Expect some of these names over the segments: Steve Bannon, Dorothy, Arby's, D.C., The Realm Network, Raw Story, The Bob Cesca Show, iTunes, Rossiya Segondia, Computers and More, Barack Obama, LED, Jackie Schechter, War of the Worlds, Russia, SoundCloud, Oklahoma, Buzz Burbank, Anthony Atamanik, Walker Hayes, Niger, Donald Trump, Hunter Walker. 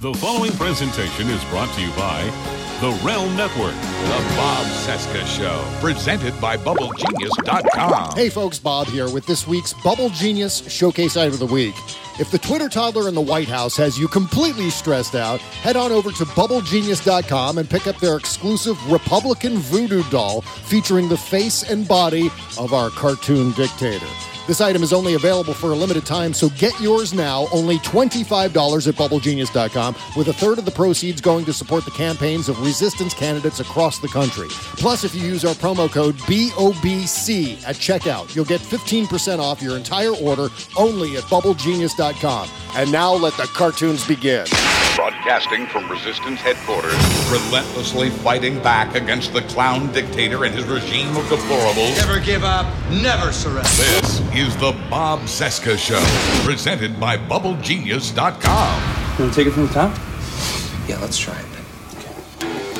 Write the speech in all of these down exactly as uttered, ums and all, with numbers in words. The following presentation is brought to you by The Realm Network. The Bob Cesca Show, presented by Bubble Genius dot com. Hey folks, Bob here with this week's Bubble Genius Showcase Item of the Week. If the Twitter toddler in the White House has you completely stressed out, head on over to Bubble Genius dot com and pick up their exclusive Republican voodoo doll featuring the face and body of our cartoon dictator. This item is only available for a limited time, so get yours now, only twenty-five dollars at Bubble Genius dot com, with a third of the proceeds going to support the campaigns of resistance candidates across the country. Plus, if you use our promo code B O B C at checkout, you'll get fifteen percent off your entire order only at Bubble Genius dot com. And now let the cartoons begin. Broadcasting from Resistance Headquarters, relentlessly fighting back against the clown dictator and his regime of deplorables. Never give up, never surrender. This is the Bob Cesca Show, presented by Bubble Genius dot com. You want to take it from the top? Yeah, let's try it.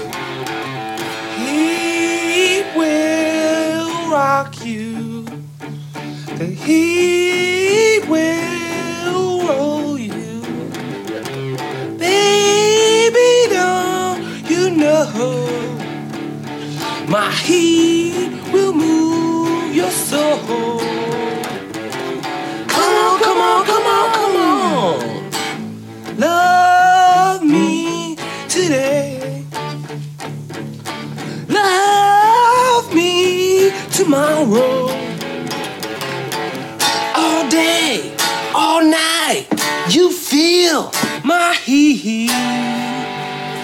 Okay. He will rock you. He will roll you. Baby, don't you know my heat will move your soul. Come on, come on, come on, come on. Love me today. Love me tomorrow. All day, all night, you feel my heat.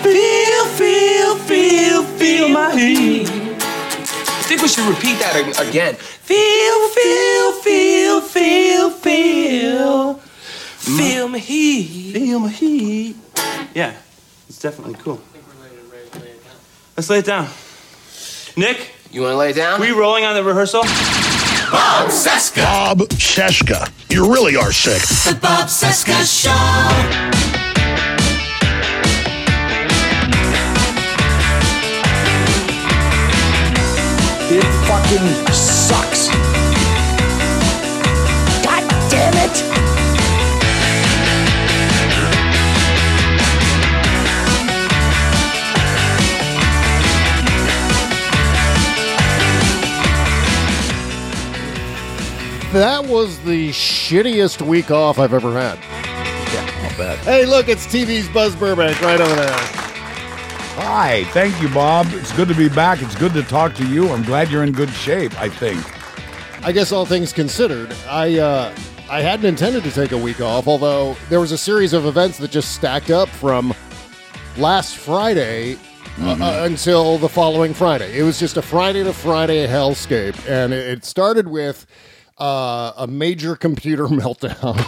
Feel, feel, feel, feel my heat. I think we should repeat that again. Feel, feel, feel, feel, feel. Feel my heat. Feel my heat. Yeah, it's definitely cool. I think we're laying ready to lay it down. Let's lay it down. Nick? You want to lay it down? We rolling on the rehearsal? Bob Cesca. Bob Cesca. You really are sick. The Bob Cesca Show. It fucking sucks. God damn it. That was the shittiest week off I've ever had. Yeah, I'll bet. Hey, look, it's T V's Buzz Burbank right over there. Hi, thank you, Bob. It's good to be back. It's good to talk to you. I'm glad you're in good shape, I think. I guess all things considered, I uh, I hadn't intended to take a week off, although there was a series of events that just stacked up from last Friday mm-hmm. uh, until the following Friday. It was just a Friday to Friday hellscape, and it started with uh, a major computer meltdown.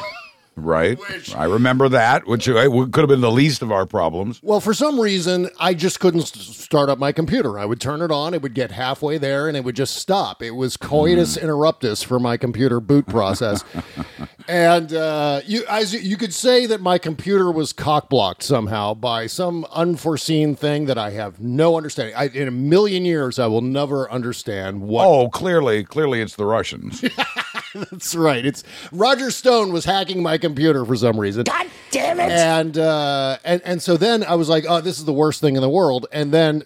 Right. Which, I remember that, which could have been the least of our problems. Well, for some reason, I just couldn't start up my computer. I would turn it on, it would get halfway there, and it would just stop. It was coitus mm. interruptus for my computer boot process. And uh, you, as you could say that my computer was cock-blocked somehow by some unforeseen thing that I have no understanding. I, in a million years, I will never understand what... Oh, clearly, clearly it's the Russians. That's right. It's Roger Stone was hacking my computer for some reason. God damn it! And uh, and and so then I was like, oh, this is the worst thing in the world. And then,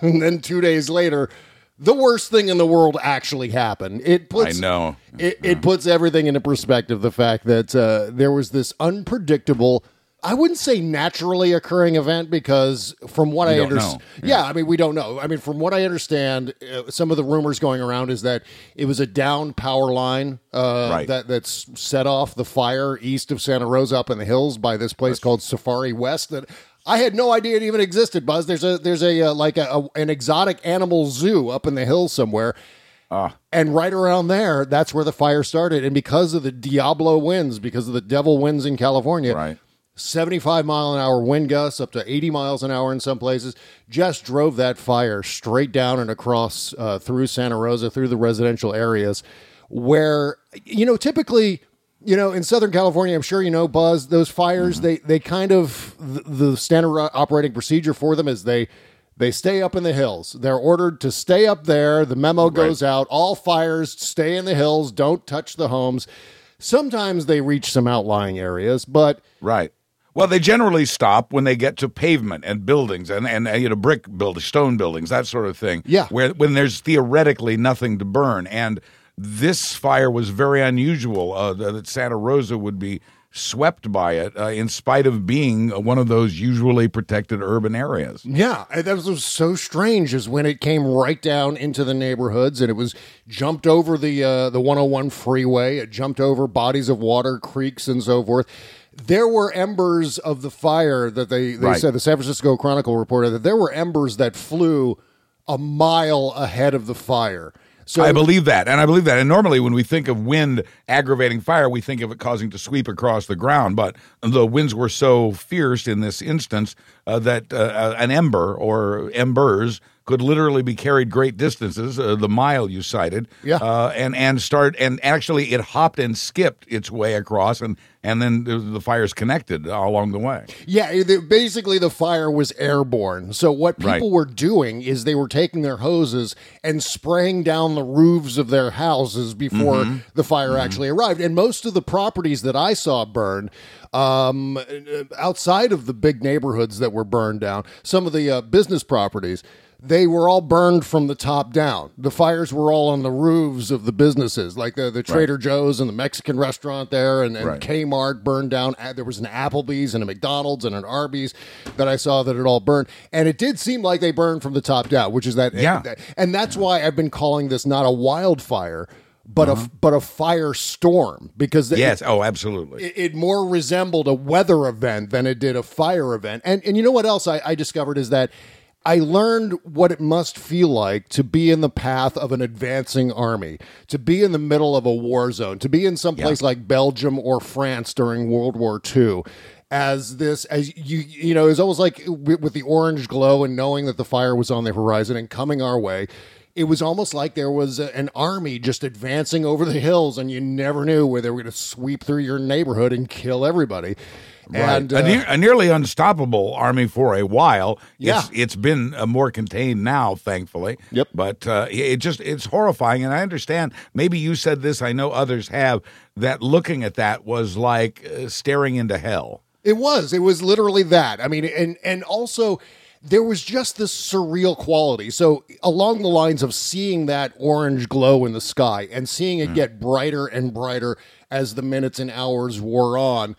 and then two days later, the worst thing in the world actually happened. It puts I know it, it puts everything into perspective. The fact that uh, there was this unpredictable. I wouldn't say naturally occurring event because from what I understand, yeah. yeah, I mean, we don't know. I mean, from what I understand, uh, some of the rumors going around is that it was a down power line uh, right. that that's set off the fire east of Santa Rosa up in the hills by this place that's called Safari West that I had no idea it even existed, Buzz. There's a there's a uh, like a, a an exotic animal zoo up in the hills somewhere. Uh, and right around there, that's where the fire started. And because of the Diablo winds, because of the devil winds in California, right. seventy-five mile an hour wind gusts up to eighty miles an hour in some places, just drove that fire straight down and across uh, through Santa Rosa, through the residential areas where, you know, typically, you know, in Southern California, I'm sure, you know, Buzz, those fires, mm-hmm. they, they kind of the, the standard operating procedure for them is they they stay up in the hills. They're ordered to stay up there. The memo right. goes out. All fires stay in the hills. Don't touch the homes. Sometimes they reach some outlying areas, but right. Well, they generally stop when they get to pavement and buildings and, and you know, brick buildings, stone buildings, that sort of thing. Yeah. Where, when there's theoretically nothing to burn. And this fire was very unusual, uh, that Santa Rosa would be swept by it, uh, in spite of being one of those usually protected urban areas. Yeah, that was, was so strange, is when it came right down into the neighborhoods, and it was jumped over the uh, the one oh one freeway, it jumped over bodies of water, creeks, and so forth. There were embers of the fire that they, they right. said, the San Francisco Chronicle reported, that there were embers that flew a mile ahead of the fire. So, I believe that, and I believe that. And normally when we think of wind aggravating fire, we think of it causing to sweep across the ground. But the winds were so fierce in this instance uh, that uh, an ember or embers could literally be carried great distances, uh, the mile you cited, yeah. uh, and, and start, and actually it hopped and skipped its way across, and, and then the fire's connected along the way. Yeah, basically the fire was airborne. So what people right. were doing is they were taking their hoses and spraying down the roofs of their houses before mm-hmm. the fire mm-hmm. actually arrived. And most of the properties that I saw burned, um, outside of the big neighborhoods that were burned down, some of the uh, business properties, they were all burned from the top down. The fires were all on the roofs of the businesses, like the, the Trader right. Joe's and the Mexican restaurant there, and, and right. Kmart burned down. There was an Applebee's and a McDonald's and an Arby's that I saw that it all burned. And it did seem like they burned from the top down, which is that. Yeah. It, and that's why I've been calling this not a wildfire, but uh-huh. a but a firestorm, because yes, it, oh, absolutely, it, it more resembled a weather event than it did a fire event. And and you know what else I, I discovered is that I learned what it must feel like to be in the path of an advancing army, to be in the middle of a war zone, to be in some place yeah. like Belgium or France during World War Two. As this, as you, you know, it's almost like with the orange glow and knowing that the fire was on the horizon and coming our way. It was almost like there was a, an army just advancing over the hills, and you never knew where they were going to sweep through your neighborhood and kill everybody. Right. And, uh, a, ne- a nearly unstoppable army for a while. Yeah. It's, it's been uh, more contained now, thankfully. Yep. But uh, it just it's horrifying, and I understand. Maybe you said this, I know others have, that looking at that was like uh, staring into hell. It was. It was literally that. I mean, and and also... there was just this surreal quality. So along the lines of seeing that orange glow in the sky and seeing it get brighter and brighter as the minutes and hours wore on,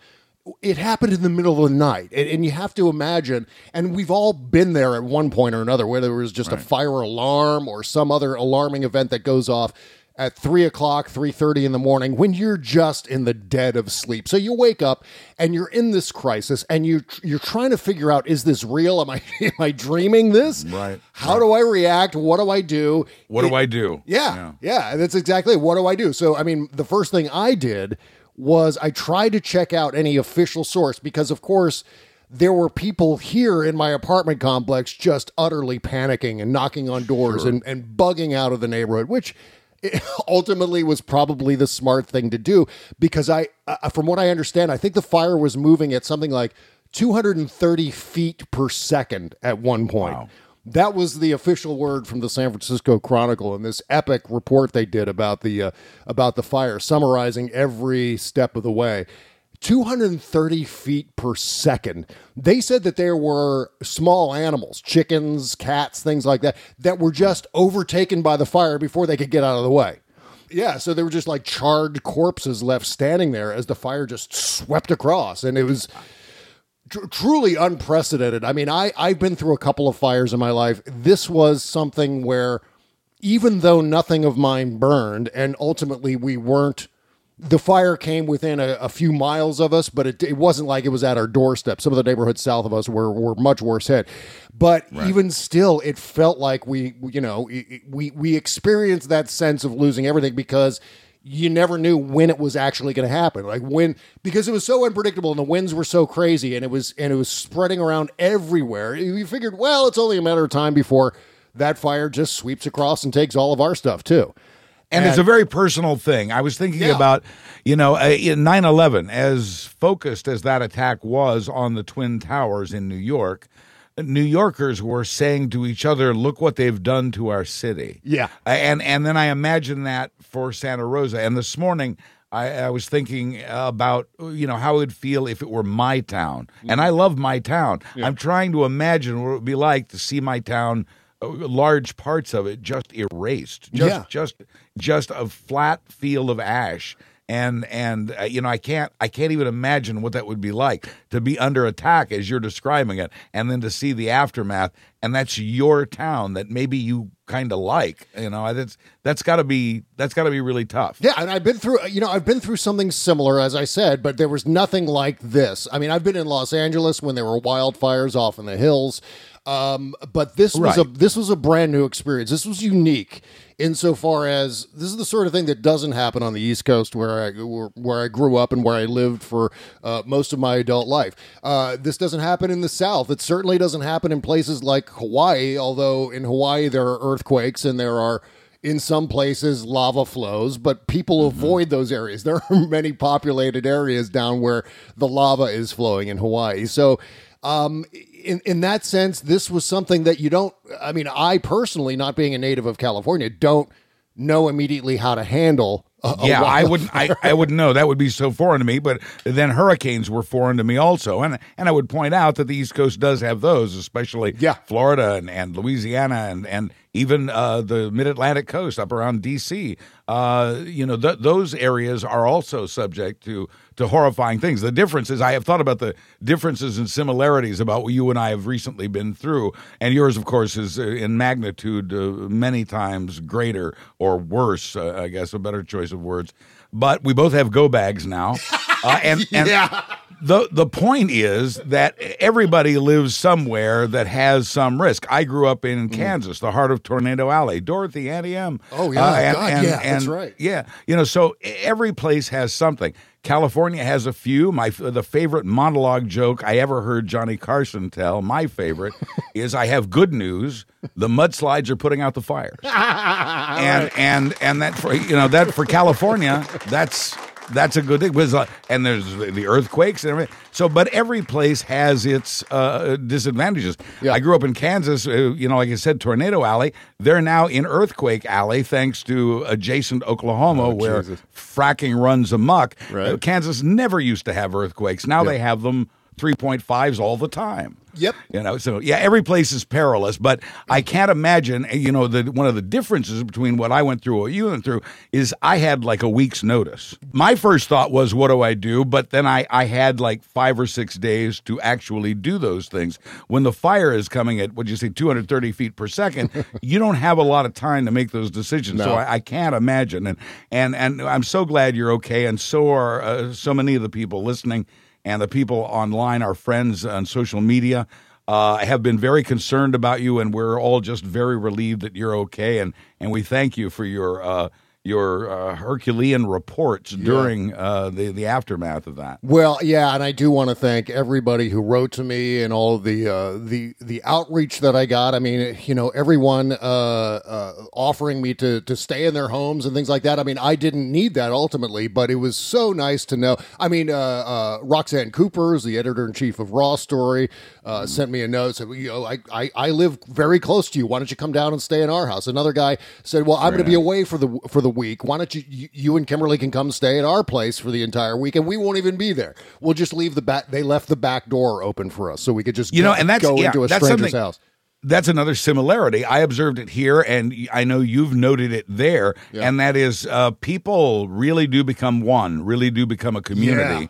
it happened in the middle of the night. And, and you have to imagine, and we've all been there at one point or another, whether it was just right. a fire alarm or some other alarming event that goes off at three o'clock, three thirty in the morning, when you're just in the dead of sleep. So you wake up, and you're in this crisis, and you, you're trying to figure out, is this real? Am I am I dreaming this? Right. How right. do I react? What do I do? What it, do I do? Yeah, yeah, yeah, that's exactly it. What do I do? So, I mean, the first thing I did was I tried to check out any official source, because, of course, there were people here in my apartment complex just utterly panicking and knocking on doors sure. and, and bugging out of the neighborhood, which... it ultimately was probably the smart thing to do, because I, uh, from what I understand, I think the fire was moving at something like two hundred thirty feet per second at one point. Wow. That was the official word from the San Francisco Chronicle in this epic report they did about the uh, about the fire, summarizing every step of the way. two hundred thirty feet per second. They said that there were small animals, chickens, cats, things like that, that were just overtaken by the fire before they could get out of the way. Yeah, so they were just like charred corpses left standing there as the fire just swept across. And it was tr- truly unprecedented. I mean, I, I've been through a couple of fires in my life. This was something where, even though nothing of mine burned, and ultimately we weren't, the fire came within a, a few miles of us, but it, it wasn't like it was at our doorstep. Some of the neighborhoods south of us were, were much worse hit. But right. even still, it felt like we, you know, we, we experienced that sense of losing everything, because you never knew when it was actually going to happen. Like when, because it was so unpredictable and the winds were so crazy, and it was, and it was spreading around everywhere. You figured, well, it's only a matter of time before that fire just sweeps across and takes all of our stuff too. And it's a very personal thing. I was thinking yeah. about, you know, nine eleven, as focused as that attack was on the Twin Towers in New York, New Yorkers were saying to each other, look what they've done to our city. Yeah. And, and then I imagine that for Santa Rosa. And this morning I, I was thinking about, you know, how it would feel if it were my town. And I love my town. Yeah. I'm trying to imagine what it would be like to see my town, uh, large parts of it, just erased. Just, yeah. just, just a flat field of ash. And, and uh, you know, I can't I can't even imagine what that would be like, to be under attack as you're describing it, and then to see the aftermath. And that's your town that maybe you kind of like, you know, that's that's got to be that's got to be really tough. Yeah. And I've been through, you know, I've been through something similar, as I said, but there was nothing like this. I mean, I've been in Los Angeles when there were wildfires off in the hills. Um, but this was right. a this was a brand new experience. This was unique insofar as this is the sort of thing that doesn't happen on the East Coast, where I where, where I grew up and where I lived for uh, most of my adult life. Uh, this doesn't happen in the South. It certainly doesn't happen in places like Hawaii. Although in Hawaii there are earthquakes and there are, in some places, lava flows, but people avoid those areas. There are many populated areas down where the lava is flowing in Hawaii. So. Um, in, in that sense, this was something that you don't, I mean, I personally, not being a native of California, don't know immediately how to handle. A, a yeah, I wouldn't, I, I wouldn't know. That would be so foreign to me, but then hurricanes were foreign to me also. And, and I would point out that the East Coast does have those, especially yeah. Florida and, and Louisiana and, and even, uh, the mid-Atlantic coast up around D C Uh, you know, th- those areas are also subject to, to horrifying things. The difference is, I have thought about the differences and similarities about what you and I have recently been through. And yours, of course, is in magnitude uh, many times greater or worse, uh, I guess, a better choice of words. But we both have go bags now. Uh, and and yeah. the, the point is that everybody lives somewhere that has some risk. I grew up in Kansas, mm. the heart of Tornado Alley, Dorothy, Auntie M. Oh, yeah, uh, and, God, and, yeah, and, that's right. Yeah, you know, so every place has something. California has a few. My the favorite monologue joke I ever heard Johnny Carson tell, my favorite, is I have good news. The mudslides are putting out the fires. and and and that for you know that for California, that's that's a good thing. And there's the earthquakes and everything. So, but every place has its uh, disadvantages. Yeah. I grew up in Kansas, uh, you know, like I said, Tornado Alley. They're now in Earthquake Alley, thanks to adjacent Oklahoma, oh, where Jesus. fracking runs amok. Right. Uh, Kansas never used to have earthquakes. Now yeah. they have them three point fives all the time. Yep. You know, so yeah, every place is perilous, but I can't imagine, you know, that one of the differences between what I went through or what you went through is I had like a week's notice. My first thought was, what do I do? But then I, I had like five or six days to actually do those things. When the fire is coming at, what'd you say, two hundred thirty feet per second, you don't have a lot of time to make those decisions. No. So I, I can't imagine. And, and, and I'm so glad you're okay. And so are uh, so many of the people listening. And the people online, our friends on social media, uh, have been very concerned about you, and we're all just very relieved that you're okay. And, and we thank you for your uh, your uh, Herculean reports yeah. during uh, the, the aftermath of that. Well, yeah, and I do want to thank everybody who wrote to me and all the uh, the the outreach that I got. I mean, you know, everyone uh, uh, offering me to, to stay in their homes and things like that. I mean, I didn't need that ultimately, but it was so nice to know. I mean, uh, uh, Roxanne Coopers, the editor-in-chief of Raw Story, uh, mm-hmm. sent me a note, said, you know, I, I, I live very close to you. Why don't you come down and stay in our house? Another guy said, well, I'm going to be away for the for the week. Why don't you, you you and Kimberly can come stay at our place for the entire week, and we won't even be there. We'll just leave the back. They left the back door open for us, so we could just you go, know, and that's, go yeah, into a that's stranger's house. That's another similarity. I observed it here, and I know you've noted it there. Yeah. And that is, uh, people really do become one, really do become a community. Yeah.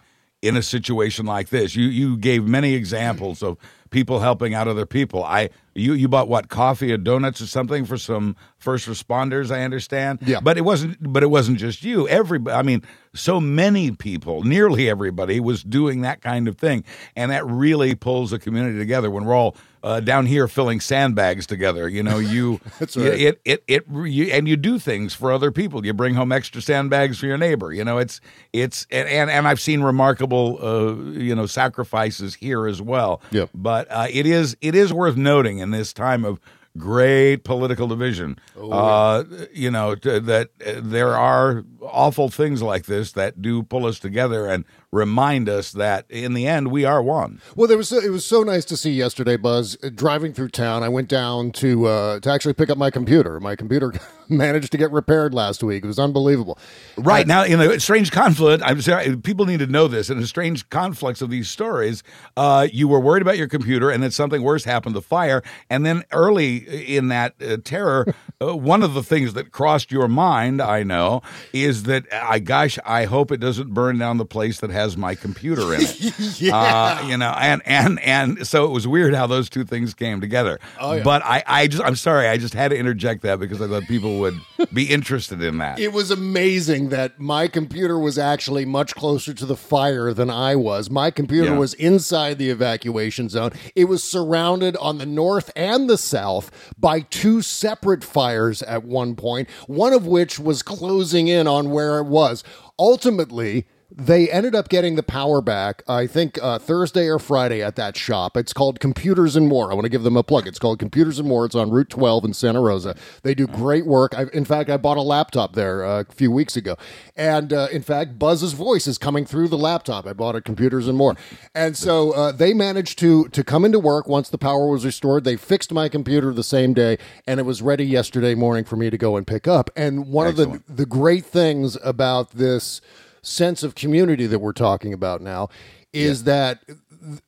In a situation like this, you you gave many examples of people helping out other people. I you you bought what, coffee or donuts or something for some first responders, I understand. Yeah. But it wasn't. But it wasn't just you. Everybody. I mean, so many people, nearly everybody, was doing that kind of thing, and that really pulls a community together. When we're all uh, down here filling sandbags together, you know, you That's right. you, it it it you, and you do things for other people. You bring home extra sandbags for your neighbor. You know, it's it's and and, and I've seen remarkable. Uh, you know, sacrifices here as well. Yep. But uh, it is it is worth noting in this time of great political division, oh, uh, yeah. you know, t- that uh, there are awful things like this that do pull us together and remind us that in the end we are one. Well, there was so, it was so nice to see yesterday, Buzz. Driving through town, I went down to uh, to actually pick up my computer. My computer managed to get repaired last week. It was unbelievable. Right, uh, now in a strange conflict, I'm sorry, people need to know this. In a strange conflict of these stories, uh, you were worried about your computer, and then something worse happened: the fire. And then early in that uh, terror, uh, one of the things that crossed your mind, I know, is that I gosh, I hope it doesn't burn down the place that has my computer in it. yeah. uh, you know, and and and so it was weird how those two things came together. Oh, yeah. But I, I just, I'm sorry, I just had to interject that because I thought people would be interested in that. It was amazing that my computer was actually much closer to the fire than I was. My computer yeah. was inside the evacuation zone. It was surrounded on the north and the south by two separate fires at one point, one of which was closing in on where it was. Ultimately, they ended up getting the power back, I think, uh, Thursday or Friday at that shop. It's called Computers and More. I want to give them a plug. It's called Computers and More. It's on Route twelve in Santa Rosa. They do great work. I've, in fact, I bought a laptop there uh, a few weeks ago. And, uh, in fact, Buzz's voice is coming through the laptop I bought at Computers and More. And so uh, they managed to, to come into work once the power was restored. They fixed my computer the same day, and it was ready yesterday morning for me to go and pick up. And one Excellent. of the the great things about this sense of community that we're talking about now is yeah. that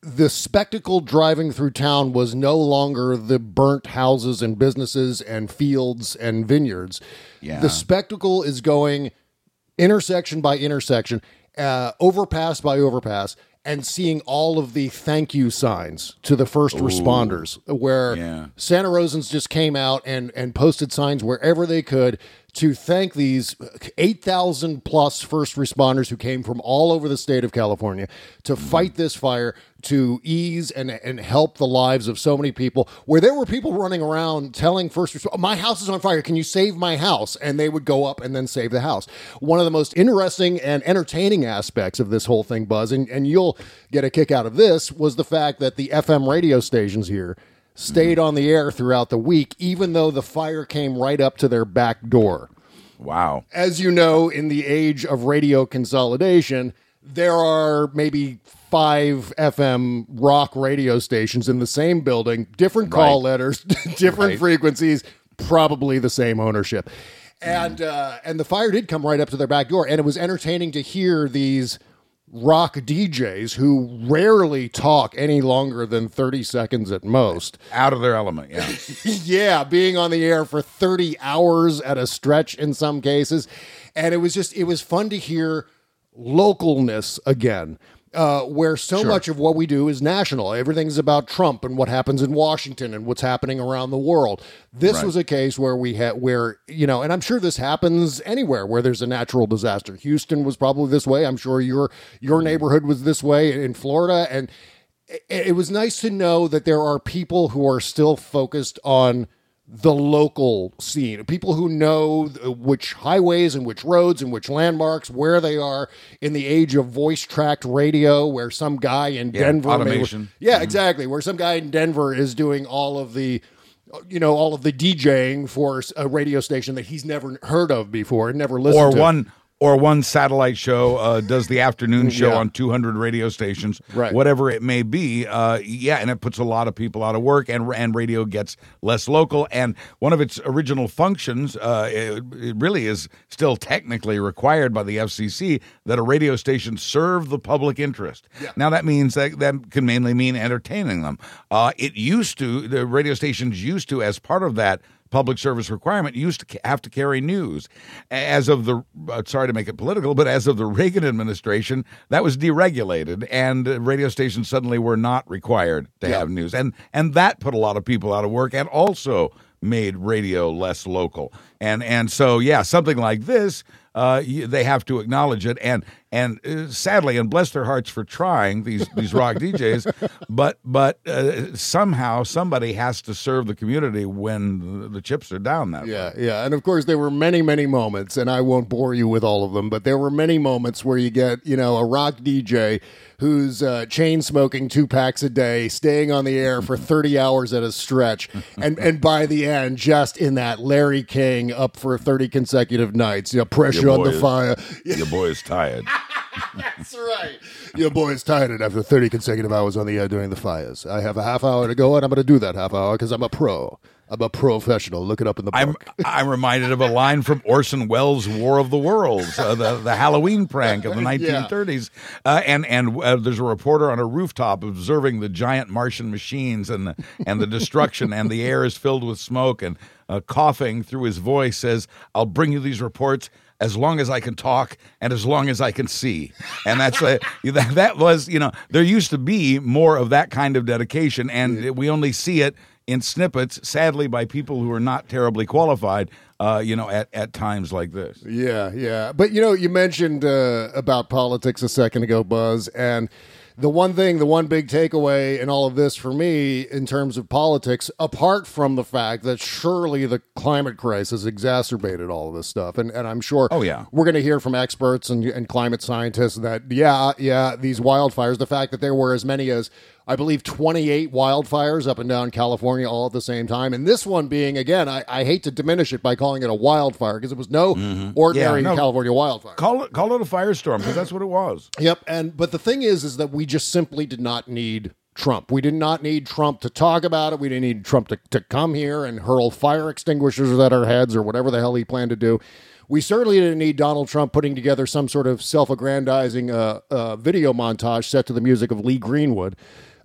the spectacle driving through town was no longer the burnt houses and businesses and fields and vineyards. Yeah. The spectacle is going intersection by intersection, uh, overpass by overpass, and seeing all of the thank you signs to the first Ooh. responders, where yeah. Santa Rosans just came out and, and posted signs wherever they could to thank these eight thousand plus first responders who came from all over the state of California to fight this fire, to ease and and help the lives of so many people, where there were people running around telling first responders, my house is on fire, can you save my house? And they would go up and then save the house. One of the most interesting and entertaining aspects of this whole thing, Buzz, and, and you'll get a kick out of this, was the fact that the F M radio stations here stayed on the air throughout the week, even though the fire came right up to their back door. Wow. As you know, in the age of radio consolidation, there are maybe five F M rock radio stations in the same building, different call right. letters, different right. frequencies, probably the same ownership. And, uh, and the fire did come right up to their back door, and it was entertaining to hear these rock D Js who rarely talk any longer than thirty seconds at most. Out of their element, yeah. yeah, being on the air for thirty hours at a stretch in some cases. And it was just, it was fun to hear localness again, uh, where so sure. much of what we do is national. Everything's about Trump and what happens in Washington and what's happening around the world. This right. was a case where we had, where, you know, and I'm sure this happens anywhere where there's a natural disaster. Houston was probably this way. I'm sure your, your neighborhood was this way in Florida. And it, it was nice to know that there are people who are still focused on the local scene, people who know which highways and which roads and which landmarks, where they are in the age of voice-tracked radio, where some guy in yeah, Denver... Automation. May, yeah, mm-hmm. exactly, where some guy in Denver is doing all of the, you know, all of the DJing for a radio station that he's never heard of before and never listened or to. Or one... Or one satellite show uh, does the afternoon show yeah. on two hundred radio stations, right. whatever it may be. Uh, yeah, and it puts a lot of people out of work, and and radio gets less local. And one of its original functions, uh, it, it really is still technically required by the F C C that a radio station serve the public interest. Yeah. Now, that means that, that can mainly mean entertaining them. Uh, it used to, the radio stations used to, as part of that public service requirement, used to have to carry news. As of the, sorry to make it political, but as of the Reagan administration, that was deregulated, and radio stations suddenly were not required to yeah. have news. And and that put a lot of people out of work, and also made radio less local. And and so, yeah, something like this, uh, they have to acknowledge it. And and uh, sadly, and bless their hearts for trying, these these rock D Js, but but uh, somehow somebody has to serve the community when the, the chips are down that yeah, way. Yeah, and of course, there were many, many moments, and I won't bore you with all of them, but there were many moments where you get, you know, a rock D J who's uh, chain-smoking two packs a day, staying on the air for thirty hours at a stretch, and, and by the end, just in that Larry King up for thirty consecutive nights, you know, pressure on the fire. Your boy is tired. That's right. Your boy is tired after thirty consecutive hours on the air during the fires. I have a half hour to go, and I'm going to do that half hour because I'm a pro. I'm a professional. Look it up in the book. I'm, I'm reminded of a line from Orson Welles' War of the Worlds, uh, the, the Halloween prank of the nineteen thirties. Yeah. Uh, and and uh, there's a reporter on a rooftop observing the giant Martian machines and the, and the destruction, and the air is filled with smoke. And uh, coughing through his voice says, "I'll bring you these reports as long as I can talk and as long as I can see." And that's a, that was, you know, there used to be more of that kind of dedication, and we only see it in snippets, sadly, by people who are not terribly qualified, uh, you know, at, at times like this. Yeah, yeah. But, you know, you mentioned uh, about politics a second ago, Buzz, and the one thing, the one big takeaway in all of this for me in terms of politics, apart from the fact that surely the climate crisis exacerbated all of this stuff, and, and I'm sure oh, yeah. we're going to hear from experts and, and climate scientists that, yeah, yeah, these wildfires, the fact that there were as many as, I believe, twenty-eight wildfires up and down California all at the same time. And this one being, again, I, I hate to diminish it by calling it a wildfire because it was no mm-hmm. ordinary yeah, no. California wildfire. Call it, call it a firestorm because that's what it was. Yep. And but the thing is, is that we just simply did not need Trump. We did not need Trump to talk about it. We didn't need Trump to, to come here and hurl fire extinguishers at our heads or whatever the hell he planned to do. We certainly didn't need Donald Trump putting together some sort of self-aggrandizing uh, uh, video montage set to the music of Lee Greenwood.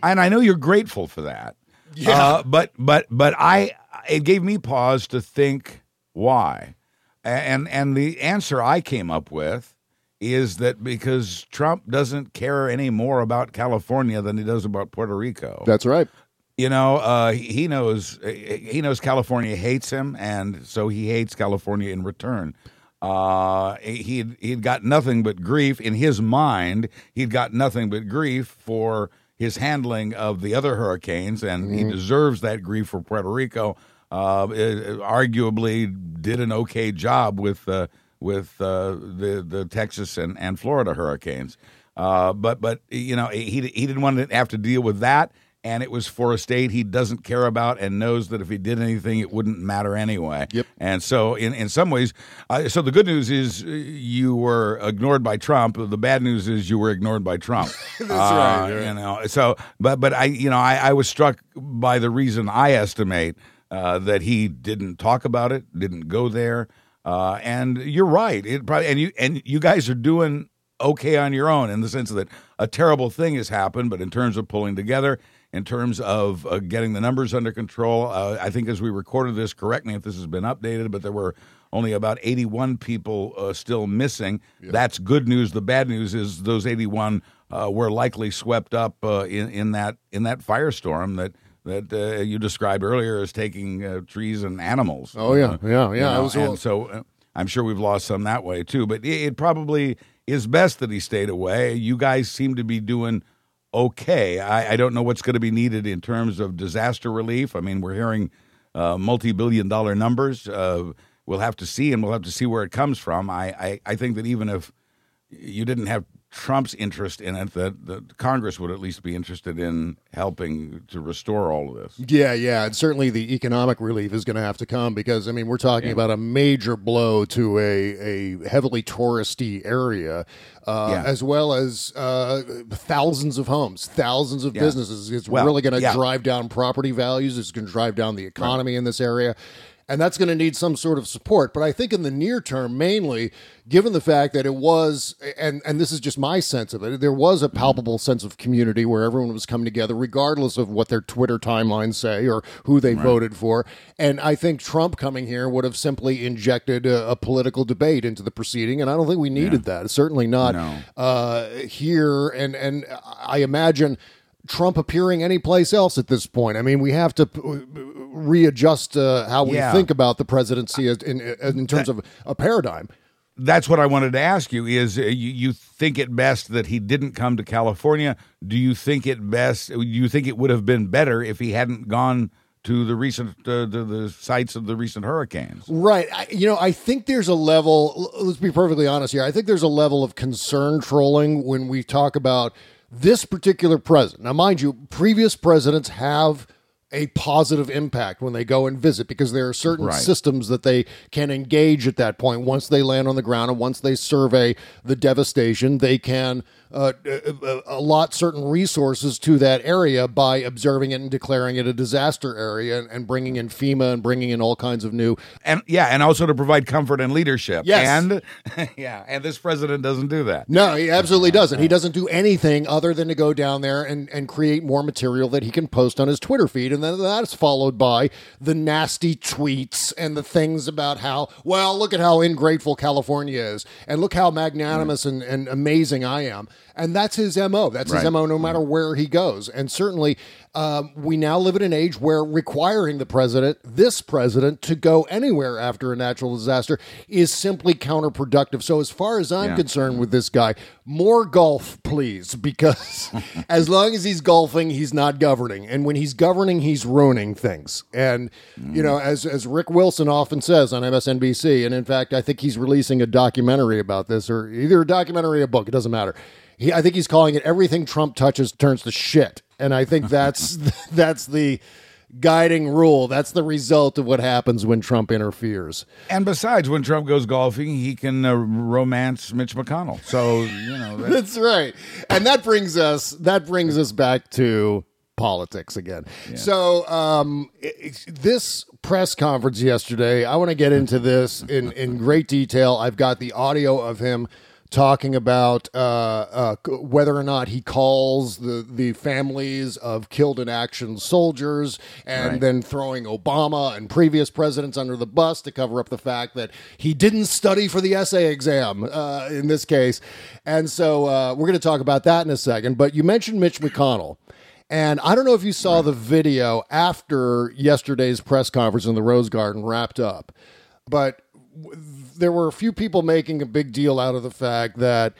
And I know you're grateful for that, yeah. uh, but but but I it gave me pause to think why, and and the answer I came up with is that because Trump doesn't care any more about California than he does about Puerto Rico. That's right. You know, uh, he knows he knows California hates him, and so he hates California in return. Uh, he'd he'd got nothing but grief in his mind. He'd got nothing but grief for his handling of the other hurricanes, and mm-hmm. he deserves that grief for Puerto Rico. Uh, it, arguably, did an okay job with uh, with uh, the the Texas and, and Florida hurricanes, uh, but but you know he he didn't want to have to deal with that, and it was for a state he doesn't care about and knows that if he did anything, it wouldn't matter anyway. Yep. And so, in in some ways, uh, so the good news is you were ignored by Trump. The bad news is you were ignored by Trump. That's uh, right, right. You know. So, but but I, you know, I, I was struck by the reason I estimate uh, that he didn't talk about it, didn't go there. Uh, and you're right. It probably and you and you guys are doing okay on your own in the sense that a terrible thing has happened, but in terms of pulling together, in terms of uh, getting the numbers under control, uh, I think as we recorded this, correct me if this has been updated, but there were only about eighty-one people uh, still missing. Yeah. That's good news. The bad news is those eighty-one uh, were likely swept up uh, in, in that in that firestorm that that uh, you described earlier as taking uh, trees and animals. Oh yeah, uh, yeah, yeah. You know, was and little... so uh, I'm sure we've lost some that way too. But it, it probably is best that he stayed away. You guys seem to be doing okay. I, I don't know what's going to be needed in terms of disaster relief. I mean, we're hearing uh, multi-billion dollar numbers. Uh, we'll have to see, and we'll have to see where it comes from. I, I, I think that even if you didn't have Trump's interest in it, that the Congress would at least be interested in helping to restore all of this. Yeah, yeah. And certainly the economic relief is going to have to come because, I mean, we're talking yeah. about a major blow to a, a heavily touristy area, uh, yeah. as well as uh, thousands of homes, thousands of yeah. businesses. It's well, really going to yeah. drive down property values. It's going to drive down the economy right. in this area. And that's going to need some sort of support. But I think in the near term, mainly, given the fact that it was, and, and this is just my sense of it, there was a palpable sense of community where everyone was coming together, regardless of what their Twitter timelines say or who they right. voted for. And I think Trump coming here would have simply injected a, a political debate into the proceeding. And I don't think we needed yeah. that. Certainly not no. uh, here. And, and I imagine Trump appearing anyplace else at this point. I mean, we have to p- readjust uh, how we yeah. think about the presidency as, in, in terms that, of a paradigm. That's what I wanted to ask you is uh, you, you think it best that he didn't come to California? Do you think it best, do you think it would have been better if he hadn't gone to the recent, uh, to the sites of the recent hurricanes? Right. I, you know, I think there's a level, let's be perfectly honest here. I think there's a level of concern trolling when we talk about this particular president. Now, mind you, previous presidents have a positive impact when they go and visit, because there are certain right. systems that they can engage at that point. Once they land on the ground and once they survey the devastation, they can uh, allot certain resources to that area by observing it and declaring it a disaster area, and, and bringing in FEMA and bringing in all kinds of new. And yeah, and also to provide comfort and leadership. Yes. And yeah, and this president doesn't do that. No, he absolutely doesn't. He doesn't do anything other than to go down there and, and create more material that he can post on his Twitter feed. And then that's followed by the nasty tweets and the things about how, well, look at how ingrateful California is, and look how magnanimous and, and amazing I am. And that's his M O. That's right. his M O no matter where he goes. And certainly um, we now live in an age where requiring the president, this president, to go anywhere after a natural disaster is simply counterproductive. So as far as I'm yeah. concerned with this guy, more golf, please, because as long as he's golfing, he's not governing. And when he's governing, he's ruining things. And, mm. you know, as, as Rick Wilson often says on M S N B C, and in fact, I think he's releasing a documentary about this, or either a documentary or a book, it doesn't matter. He, I think he's calling it everything Trump touches turns to shit. And I think that's that's the guiding rule. That's the result of what happens when Trump interferes. And besides, when Trump goes golfing, he can uh, romance Mitch McConnell. So, you know. That's-, that's right. And that brings us that brings us back to politics again. Yeah. So um, it, it, this press conference yesterday, I want to get into this in, in great detail. I've got the audio of him talking about uh, uh, whether or not he calls the, the families of killed in action soldiers, and right. then throwing Obama and previous presidents under the bus to cover up the fact that he didn't study for the essay exam uh, in this case. And so uh, we're going to talk about that in a second. But you mentioned Mitch McConnell. And I don't know if you saw right. the video after yesterday's press conference in the Rose Garden wrapped up, but there were a few people making a big deal out of the fact that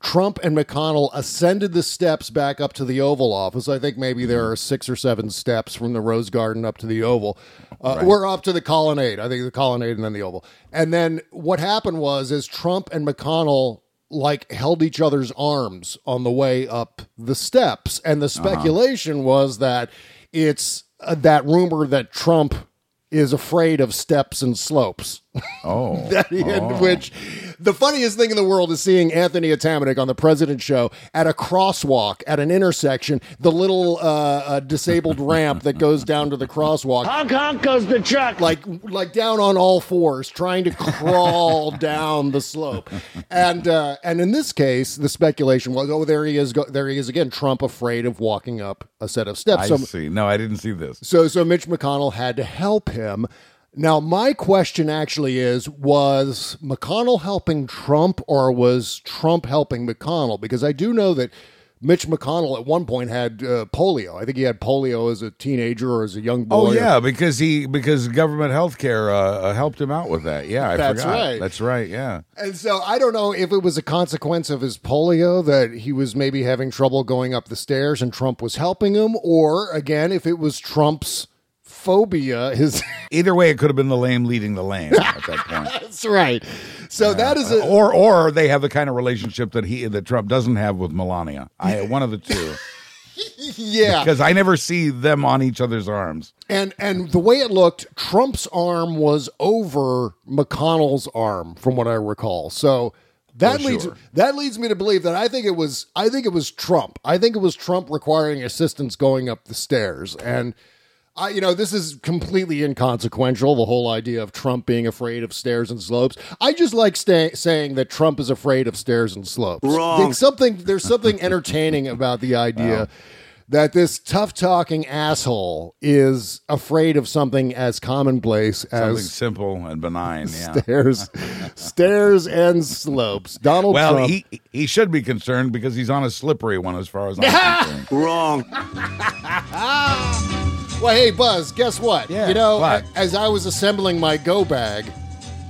Trump and McConnell ascended the steps back up to the Oval Office. I think maybe there are six or seven steps from the Rose Garden up to the Oval. Uh, right. We're up to the colonnade. I think the colonnade and then the Oval. And then what happened was is Trump and McConnell like held each other's arms on the way up the steps. And the speculation uh-huh. was that it's uh, that rumor that Trump is afraid of steps and slopes. Oh. that in oh. Which the funniest thing in the world is seeing Anthony Atamanik on the President's Show at a crosswalk, at an intersection, the little uh, uh, disabled ramp that goes down to the crosswalk. Honk, honk goes the truck. Like, like down on all fours, trying to crawl down the slope. And uh, and in this case, the speculation was, oh, there he is. Go- there he is again. Trump afraid of walking up a set of steps. I so, see. No, I didn't see this. So, so Mitch McConnell had to help him. Now, my question actually is, was McConnell helping Trump or was Trump helping McConnell? Because I do know that Mitch McConnell at one point had uh, polio. I think he had polio as a teenager or as a young boy. Oh, yeah, because he because government health care uh, helped him out with that. Yeah, I That's forgot. Right. That's right, yeah. And so I don't know if it was a consequence of his polio that he was maybe having trouble going up the stairs and Trump was helping him, or, again, if it was Trump's phobia. His either way, it could have been the lame leading the lame at that point. That's right. So uh, that is a, or or they have the kind of relationship that he that Trump doesn't have with Melania. I one of the two. Yeah, because I never see them on each other's arms. And and the way it looked, Trump's arm was over McConnell's arm, from what I recall. So. That For leads sure. that leads me to believe that I think it was I think it was Trump. I think it was Trump requiring assistance going up the stairs. And I, you know, this is completely inconsequential, the whole idea of Trump being afraid of stairs and slopes. I just like sta- saying that Trump is afraid of stairs and slopes. Wrong. There's something, there's something entertaining about the idea wow. that this tough-talking asshole is afraid of something as commonplace as... Something simple and benign, yeah. Stairs, stairs and slopes. Donald well, Trump... Well, he, he should be concerned because he's on a slippery one as far as I'm concerned. Wrong. Well, hey, Buzz, guess what? Yeah, you know, what? As I was assembling my go bag,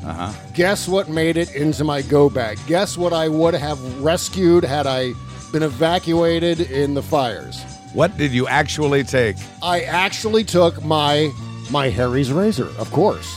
uh-huh. guess what made it into my go bag? Guess what I would have rescued had I been evacuated in the fires? What did you actually take? I actually took my my Harry's razor, of course.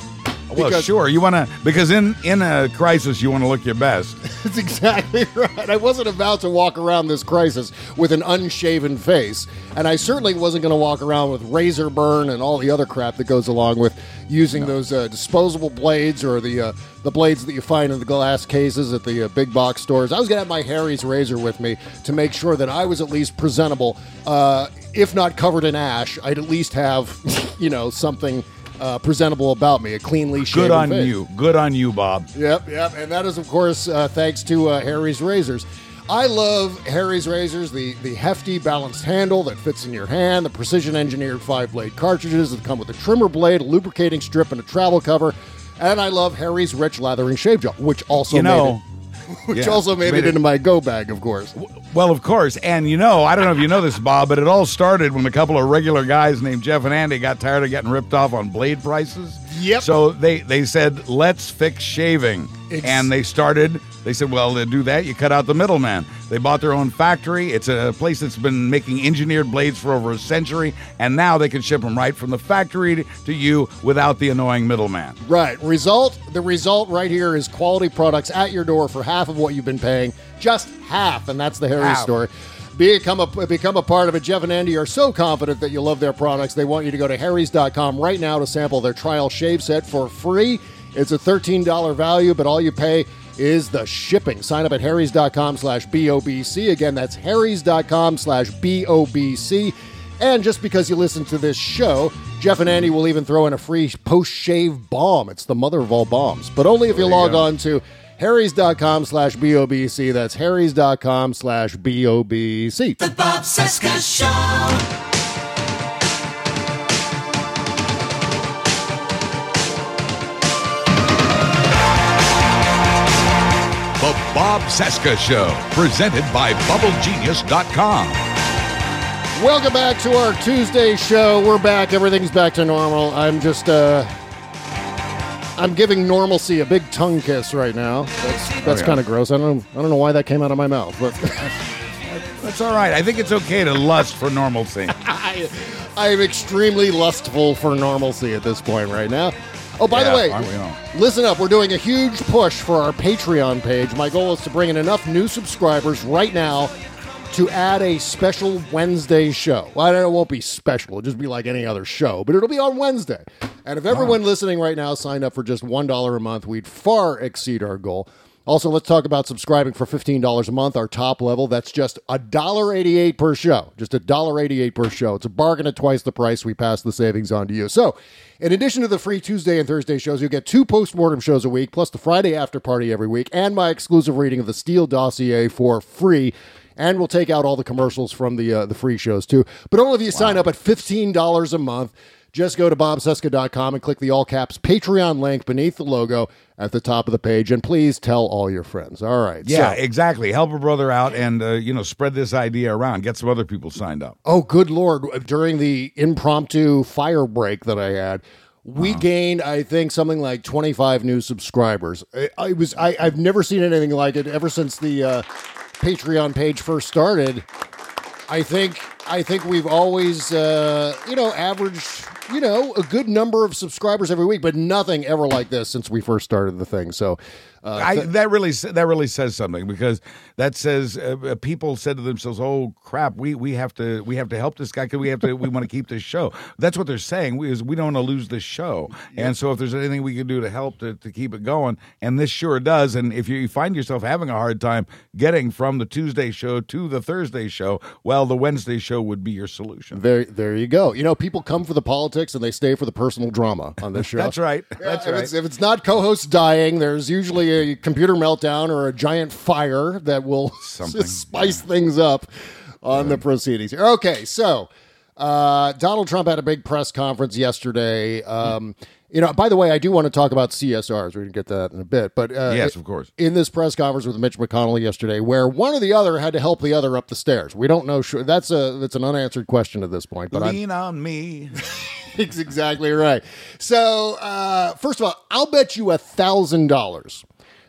Because well, sure, you want to, because in, in a crisis, you want to look your best. That's exactly right. I wasn't about to walk around this crisis with an unshaven face, and I certainly wasn't going to walk around with razor burn and all the other crap that goes along with using no. those uh, disposable blades or the uh, the blades that you find in the glass cases at the uh, big box stores. I was going to have my Harry's razor with me to make sure that I was at least presentable. Uh, if not covered in ash, I'd at least have, you know, something... Uh, presentable about me, a cleanly shaven face. Good on you. Good on you, Bob. Yep, yep. And that is, of course, uh, thanks to uh, Harry's razors. I love Harry's razors, the, the hefty, balanced handle that fits in your hand, the precision-engineered five-blade cartridges that come with a trimmer blade, a lubricating strip, and a travel cover. And I love Harry's rich, lathering shave gel, which also you know, made it, which yeah, also made, made it, it into my go bag, of course. Well, of course. And, you know, I don't know if you know this, Bob, but it all started when a couple of regular guys named Jeff and Andy got tired of getting ripped off on blade prices. Yep. So they, they said, let's fix shaving. It's... And they started, they said, well, to do that, you cut out the middleman. They bought their own factory. It's a place that's been making engineered blades for over a century. And now they can ship them right from the factory to you without the annoying middleman. Right. Result, the result right here is quality products at your door for half of what you've been paying. Just half, and that's the Harry half. Story. Become a, become a part of it. Jeff and Andy are so confident that you love their products, they want you to go to harrys dot com right now to sample their trial shave set for free. It's a thirteen dollars value, but all you pay is the shipping. Sign up at harrys dot com slash B O B C. Again, that's harrys dot com slash B O B C. And just because you listen to this show, Jeff and Andy will even throw in a free post-shave bomb. It's the mother of all bombs. But only if you, you log go. on to harrys dot com slash B O B C. That's harrys dot com slash B O B C. The Bob Cesca Show. The Bob Cesca Show, presented by Bubble Genius dot com. Welcome back to our Tuesday show. We're back. Everything's back to normal. I'm just, uh, I'm giving normalcy a big tongue kiss right now. That's, that's oh, yeah. kind of gross. I don't, I don't know why that came out of my mouth, but that's all right. I think it's okay to lust for normalcy. I, I'm extremely lustful for normalcy at this point right now. Oh, by yeah, the way, aren't we all? Listen up. We're doing a huge push for our Patreon page. My goal is to bring in enough new subscribers right now to add a special Wednesday show. Well, I don't know, it won't be special. It'll just be like any other show, but it'll be on Wednesday. And if everyone wow. listening right now signed up for just one dollar a month, we'd far exceed our goal. Also, let's talk about subscribing for fifteen dollars a month, our top level. That's just one dollar and eighty-eight cents per show. Just one dollar and eighty-eight cents per show. It's a bargain at twice the price. We pass the savings on to you. So, in addition to the free Tuesday and Thursday shows, you'll get two postmortem shows a week, plus the Friday after party every week, and my exclusive reading of the Steele dossier for free. And we'll take out all the commercials from the uh, the free shows, too. But only if you wow. sign up at fifteen dollars a month. Just go to bob cesca dot com and click the all caps Patreon link beneath the logo at the top of the page. And please tell all your friends. All right. Yeah, so. exactly. Help a brother out and, uh, you know, spread this idea around. Get some other people signed up. Oh, good Lord. During the impromptu fire break that I had, we wow. gained, I think, something like twenty-five new subscribers. I, I was, I, I've never seen anything like it ever since the... Uh, Patreon page first started. I think I think we've always uh, you know averaged you know a good number of subscribers every week, but nothing ever like this since we first started the thing. So uh, th- I, that really that really says something, because that says uh, people said to themselves, "Oh crap, we we have to we have to help this guy because we have to we want to keep this show." That's what they're saying, we, is we don't want to lose this show, yeah. and so if there's anything we can do to help to, to keep it going, and this sure does. And if you find yourself having a hard time getting from the Tuesday show to the Thursday show, well, the Wednesday show would be your solution. There, there you go. You know, people come for the politics and they stay for the personal drama on this show. That's right. Yeah, That's if right. It's, if it's not co-hosts dying, there's usually a computer meltdown or a giant fire that will spice yeah. things up on yeah. the proceedings. Okay, so uh, Donald Trump had a big press conference yesterday. Um, mm-hmm. You know, by the way, I do want to talk about C S Rs. We're going to get to that in a bit. But uh, yes, of course. In this press conference with Mitch McConnell yesterday, where one or the other had to help the other up the stairs. We don't know. Sure, that's a that's an unanswered question at this point. But lean I'm, on me. It's exactly right. So uh, first of all, I'll bet you a thousand dollars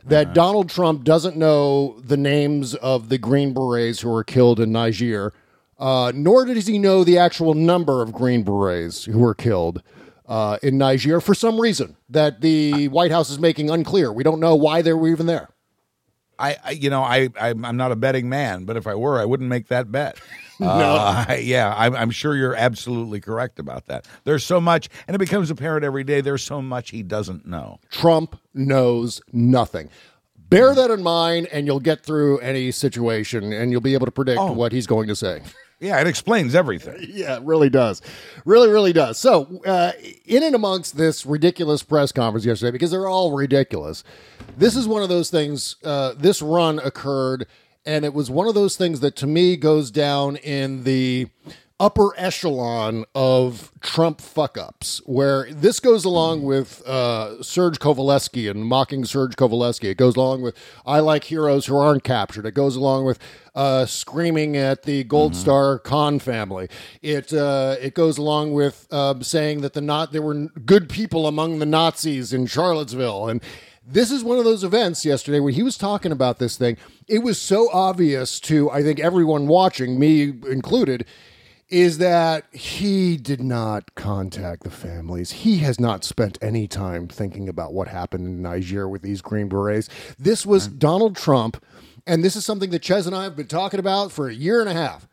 that right. Donald Trump doesn't know the names of the Green Berets who were killed in Niger, uh, nor does he know the actual number of Green Berets who were killed. uh, in Niger for some reason that the White House is making unclear. We don't know why they were even there. I, I you know, I, I, I'm not a betting man, but if I were, I wouldn't make that bet. No. Uh, yeah, I'm, I'm sure you're absolutely correct about that. There's so much, and it becomes apparent every day, there's so much he doesn't know. Trump knows nothing. Bear that in mind, and you'll get through any situation, and you'll be able to predict oh. what he's going to say. Yeah, it explains everything. Yeah, it really does. Really, really does. So, uh, in and amongst this ridiculous press conference yesterday, because they're all ridiculous, this is one of those things, uh, this run occurred, and it was one of those things that, to me, goes down in the upper echelon of Trump fuck-ups, where this goes along with uh, Serge Kovaleski and mocking Serge Kovaleski. It goes along with I like heroes who aren't captured. It goes along with uh, screaming at the Gold mm-hmm. Star Khan family. It uh, it goes along with uh, saying that the not there were good people among the Nazis in Charlottesville. And this is one of those events yesterday when he was talking about this thing. It was so obvious to, I think, everyone watching, me included, is that he did not contact the families. He has not spent any time thinking about what happened in Niger with these Green Berets. This was Donald Trump, and this is something that Ches and I have been talking about for a year and a half.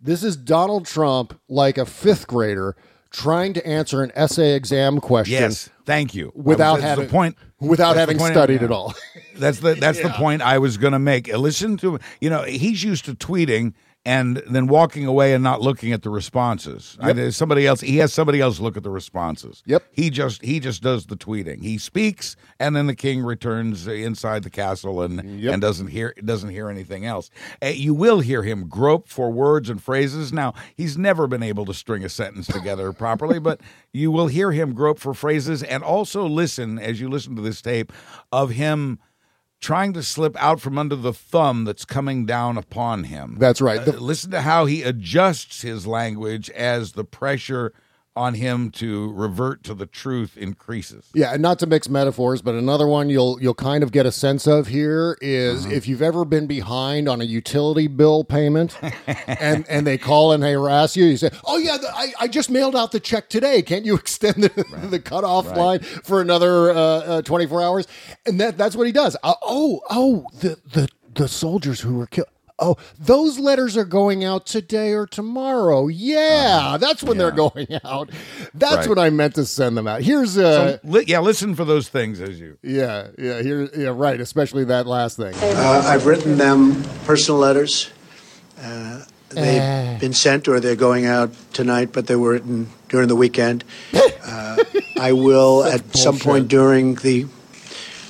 This is Donald Trump, like a fifth grader, trying to answer an essay exam question. Yes, thank you. Without having the point, without having studied at all. That's the that's yeah. the point I was going to make. Listen to him. You know, he's used to tweeting and then walking away and not looking at the responses. Yep. I, there's somebody else. He has somebody else look at the responses. Yep. He just he just does the tweeting. He speaks, and then the king returns inside the castle and yep. and doesn't hear doesn't hear anything else. Uh, you will hear him grope for words and phrases. Now, he's never been able to string a sentence together properly, but you will hear him grope for phrases, and also listen, as you listen to this tape, of him trying to slip out from under the thumb that's coming down upon him. That's right. The- uh, listen to how he adjusts his language as the pressure on him to revert to the truth increases. Yeah, and not to mix metaphors, but another one you'll you'll kind of get a sense of here is mm-hmm. if you've ever been behind on a utility bill payment and, and they call and harass you, you say, oh yeah, the, I, I just mailed out the check today. Can't you extend the, right. the cutoff right. line for another uh, uh, twenty-four hours? And that that's what he does. Uh, oh, oh, the, the, the soldiers who were killed. Oh, those letters are going out today or tomorrow. Yeah, uh, that's when yeah. they're going out. That's right. when I meant to send them out. Here's a so, li- yeah. Listen for those things as you. Yeah, yeah. Here, yeah. Right, especially that last thing. Uh, I've written them personal letters. Uh, they've uh. been sent, or they're going out tonight, but they were written during the weekend. uh, I will that's at bullshit. some point during the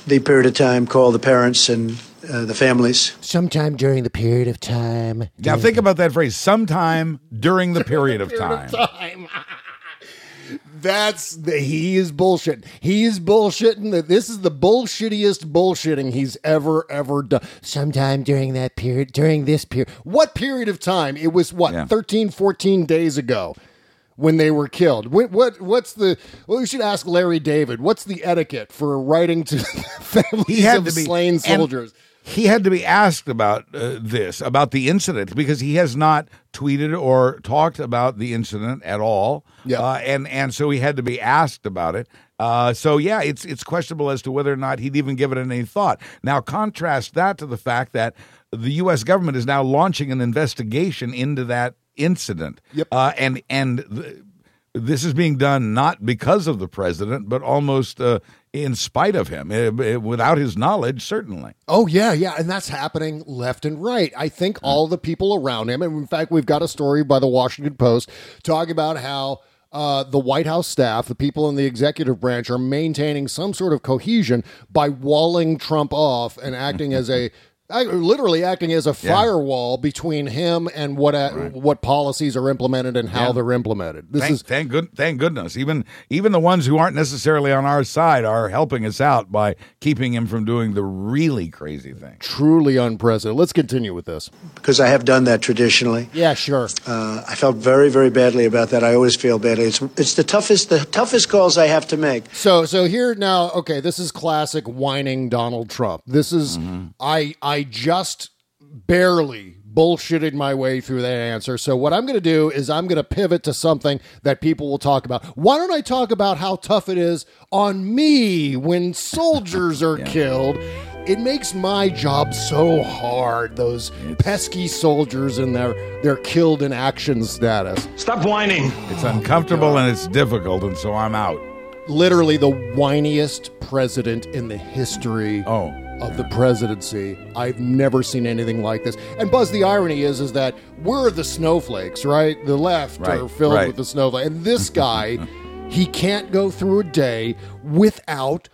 the period of time call the parents and. Uh, the families. Sometime during the period of time. Now think about that phrase, sometime during the period, during the period of time. Of time. That's the, he is bullshit. He is bullshitting. That this is the bullshittiest bullshitting he's ever, ever done. Sometime during that period, during this period. What period of time? It was what, yeah. thirteen, fourteen days ago when they were killed. What, what what's the well? We should ask Larry David. What's the etiquette for writing to families of to be, slain soldiers? He had to be asked about uh, this, about the incident, because he has not tweeted or talked about the incident at all. Yeah. Uh, and, and so he had to be asked about it. Uh, so, yeah, it's it's questionable as to whether or not he'd even given it any thought. Now, contrast that to the fact that the U S government is now launching an investigation into that incident. Yep. Uh, and and th- this is being done not because of the president, but almost uh, in spite of him, it, it, without his knowledge, certainly. Oh, yeah, yeah. And that's happening left and right. I think mm-hmm. all the people around him, and in fact, we've got a story by the Washington Post talking about how uh, the White House staff, the people in the executive branch, are maintaining some sort of cohesion by walling Trump off and acting as a I, literally acting as a yeah. firewall between him and what uh, right. what policies are implemented and how yeah. they're implemented. This thank, is thank good thank goodness. Even even the ones who aren't necessarily on our side are helping us out by keeping him from doing the really crazy thing. Truly unprecedented. Let's continue with this, because I have done that traditionally. Yeah, sure. Uh, I felt very very badly about that. I always feel badly. It's it's the toughest the toughest calls I have to make. So so here now, okay, this is classic whining Donald Trump. This is mm-hmm. I I. I just barely bullshitted my way through that answer. So what I'm going to do is I'm going to pivot to something that people will talk about. Why don't I talk about how tough it is on me when soldiers are yeah. killed? It makes my job so hard. Those pesky soldiers and their their killed in action status. Stop whining. It's uncomfortable oh and it's difficult, and so I'm out. Literally the whiniest president in the history oh. of the presidency. I've never seen anything like this. And Buzz, the irony is is that we're the snowflakes, right? The left right, are filled right. with the snowflakes. And this guy, he can't go through a day without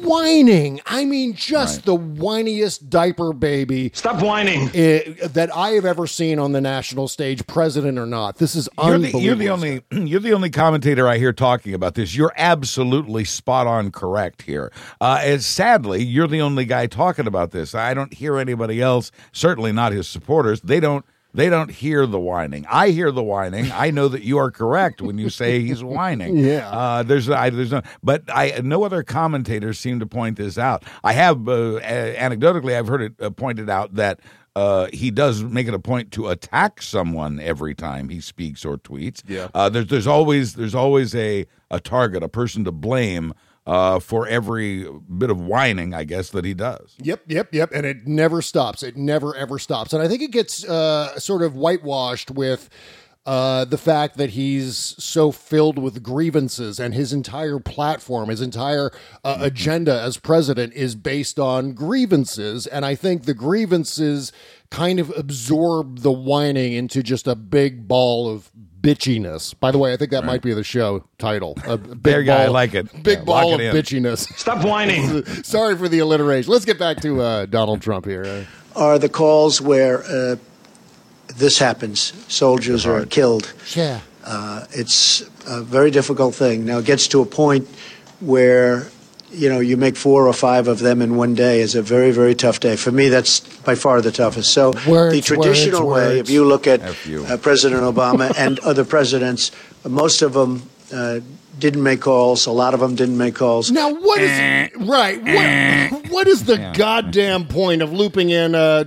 whining. I mean, just right. the whiniest diaper baby. Stop whining. It, that I have ever seen on the national stage, president or not. This is you're unbelievable. The, you're the only you're the only commentator I hear talking about this. You're absolutely spot on correct here. Uh, as sadly, you're the only guy talking about this. I don't hear anybody else, certainly not his supporters. They don't They don't hear the whining. I hear the whining. I know that you are correct when you say he's whining. yeah. Uh, there's, I, there's no, but I no other commentators seem to point this out. I have uh, anecdotally, I've heard it uh, pointed out that uh, he does make it a point to attack someone every time he speaks or tweets. Yeah. Uh, there's there's always there's always a a target, a person to blame. Uh, for every bit of whining, I guess, that he does. Yep, yep, yep. And it never stops. It never, ever stops. And I think it gets uh, sort of whitewashed with uh, the fact that he's so filled with grievances, and his entire platform, his entire uh, agenda as president is based on grievances. And I think the grievances kind of absorb the whining into just a big ball of bitchiness. By the way, I think that right. might be the show title. A big there, guy, I like it. Big yeah, ball it of in. bitchiness. Stop whining. Sorry for the alliteration. Let's get back to uh, Donald Trump here. Are the calls where uh, this happens, soldiers are killed. Yeah. Uh, it's a very difficult thing. Now, it gets to a point where, you know, you make four or five of them in one day is a very, very tough day. For me, that's by far the toughest. So words, the traditional words, way, words. If you look at uh, President Obama and other presidents, most of them uh, didn't make calls. A lot of them didn't make calls. Now, what is right? What, what is the yeah. goddamn point of looping in? Uh,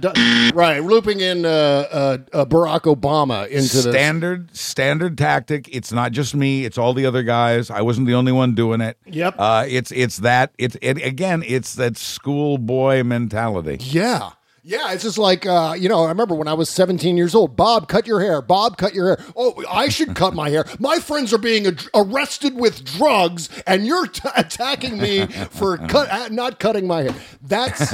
right, looping in uh, uh, Barack Obama into this standard standard tactic. It's not just me; it's all the other guys. I wasn't the only one doing it. Yep. Uh, it's it's that it's it again. It's that schoolboy mentality. Yeah. Yeah, it's just like, uh, you know, I remember when I was seventeen years old, Bob, cut your hair. Bob, cut your hair. Oh, I should cut my hair. My friends are being ad- arrested with drugs, and you're t- attacking me for cut- uh, not cutting my hair. That's,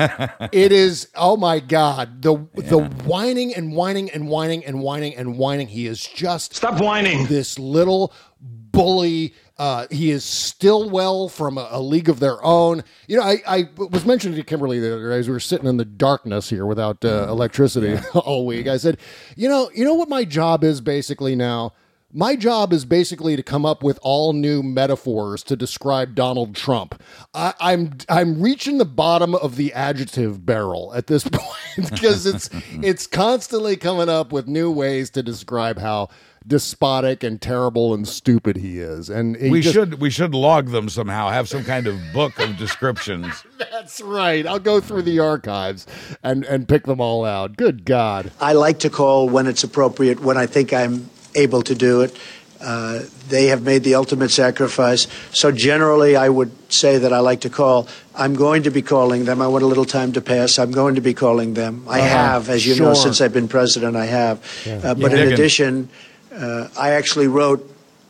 it is, oh my God, the yeah. the whining and whining and whining and whining and whining. He is just... Stop whining. This little bully. Uh, he is Stillwell from a, a league of their own. You know, I, I was mentioning to Kimberly the other day as we were sitting in the darkness here without uh, electricity yeah. all week. I said, you know, you know what my job is basically now? My job is basically to come up with all new metaphors to describe Donald Trump. I, I'm I'm reaching the bottom of the adjective barrel at this point because it's it's constantly coming up with new ways to describe how despotic and terrible and stupid he is. And he we just, should we should log them somehow, have some kind of book of descriptions. That's right. I'll go through the archives and, and pick them all out. Good God. I like to call when it's appropriate, when I think I'm able to do it. Uh, they have made the ultimate sacrifice. So generally, I would say that I like to call. I'm going to be calling them. I want a little time to pass. I'm going to be calling them. I uh-huh. have, as you sure. know, since I've been president, I have. Yeah. Uh, but yeah. in addition, uh, I actually wrote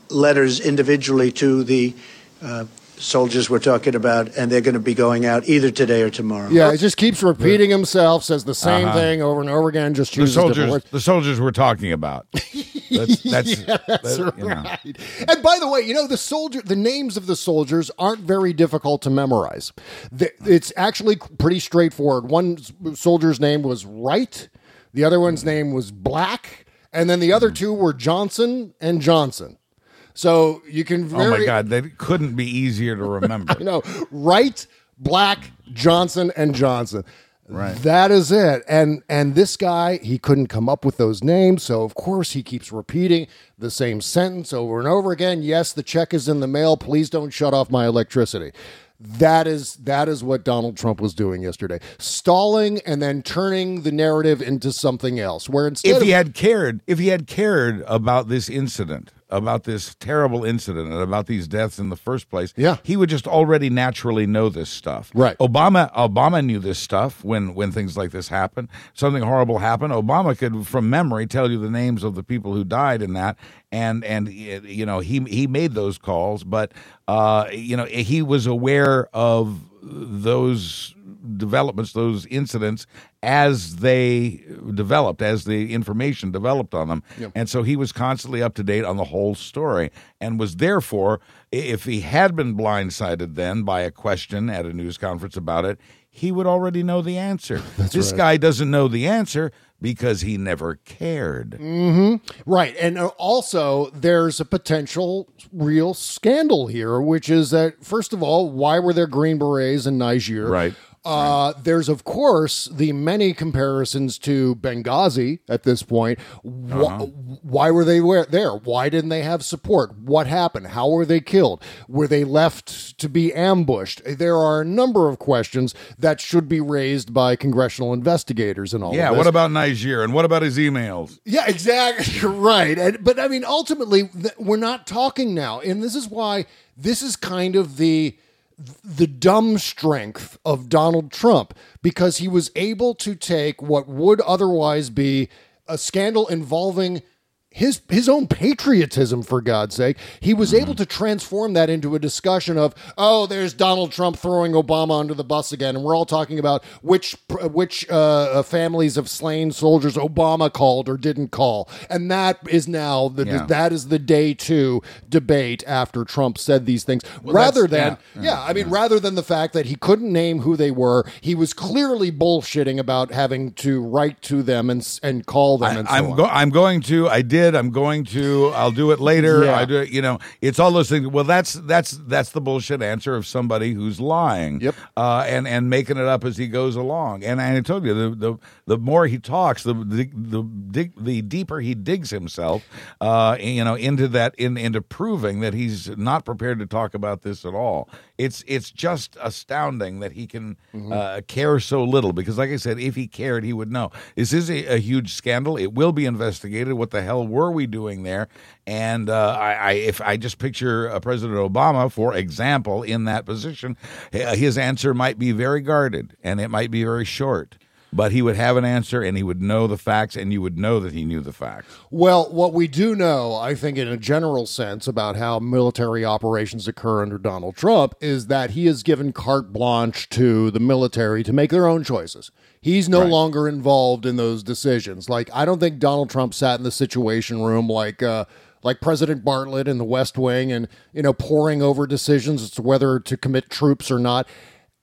letters individually to the uh, soldiers we're talking about, and they're going to be going out either today or tomorrow. Yeah, it just keeps repeating yeah. himself, says the same uh-huh. thing over and over again, just chooses the soldiers, different words. The soldiers we're talking about. That's, that's, yeah, that's that, right. You know. And by the way, you know, the soldier, the names of the soldiers aren't very difficult to memorize. The, it's actually pretty straightforward. One soldier's name was Wright. The other one's name was Black. And then the other two were Johnson and Johnson. So you can very... Oh, my God. That couldn't be easier to remember. I know. Wright, Black, Johnson, and Johnson. Right. That is it. And and this guy, he couldn't come up with those names. So, of course, he keeps repeating the same sentence over and over again. Yes, the check is in the mail. Please don't shut off my electricity. That is that is what Donald Trump was doing yesterday. Stalling and then turning the narrative into something else. Where instead if he of- had cared, if he had cared about this incident, about this terrible incident and about these deaths in the first place, yeah. he would just already naturally know this stuff. Right. Obama Obama knew this stuff when, when things like this happened. Something horrible happened. Obama could, from memory, tell you the names of the people who died in that. And, and you know, he he made those calls. But, uh, you know, he was aware of those developments, those incidents, as they developed, as the information developed on them. Yep. And so he was constantly up to date on the whole story and was therefore, if he had been blindsided then by a question at a news conference about it, he would already know the answer. That's this right. guy doesn't know the answer because he never cared. Mm-hmm. Right. And also, there's a potential real scandal here, which is that, first of all, why were there Green Berets in Niger? Right. Uh, there's, of course, the many comparisons to Benghazi at this point. Wh- uh-huh. Why were they there? Why didn't they have support? What happened? How were they killed? Were they left to be ambushed? There are a number of questions that should be raised by congressional investigators and all yeah, of this. Yeah, what about Niger? And what about his emails? Yeah, exactly. You're right. And, but, I mean, ultimately, th- we're not talking now. And this is why this is kind of the... the dumb strength of Donald Trump, because he was able to take what would otherwise be a scandal involving his his own patriotism, for God's sake. He was able to transform that into a discussion of, oh, there's Donald Trump throwing Obama under the bus again, and we're all talking about which which uh, families of slain soldiers Obama called or didn't call. And that is now the yeah. that is the day two debate after Trump said these things, well, rather than yeah, yeah, yeah I mean yeah. rather than the fact that he couldn't name who they were. He was clearly bullshitting about having to write to them and and call them. I, and so I'm on. Go- I'm going to I did. I'm going to. I'll do it later. Yeah. I do. You know, it's all those things. Well, that's that's that's the bullshit answer of somebody who's lying. Yep. Uh, and and making it up as he goes along. And, and I told you, the the, the more he talks, the the the, dig, the deeper he digs himself. Uh, you know, into that in, into proving that he's not prepared to talk about this at all. It's it's just astounding that he can mm-hmm. uh, care so little. Because, like I said, if he cared, he would know. This is a, a huge scandal. It will be investigated. What the hell were we doing there? And uh, I, I, if I just picture uh, President Obama, for example, in that position, his answer might be very guarded and it might be very short. But he would have an answer, and he would know the facts, and you would know that he knew the facts. Well, what we do know, I think, in a general sense about how military operations occur under Donald Trump is that he has given carte blanche to the military to make their own choices. He's no right. longer involved in those decisions. Like, I don't think Donald Trump sat in the Situation Room like... Uh, like President Bartlett in the West Wing and, you know, poring over decisions as to whether to commit troops or not.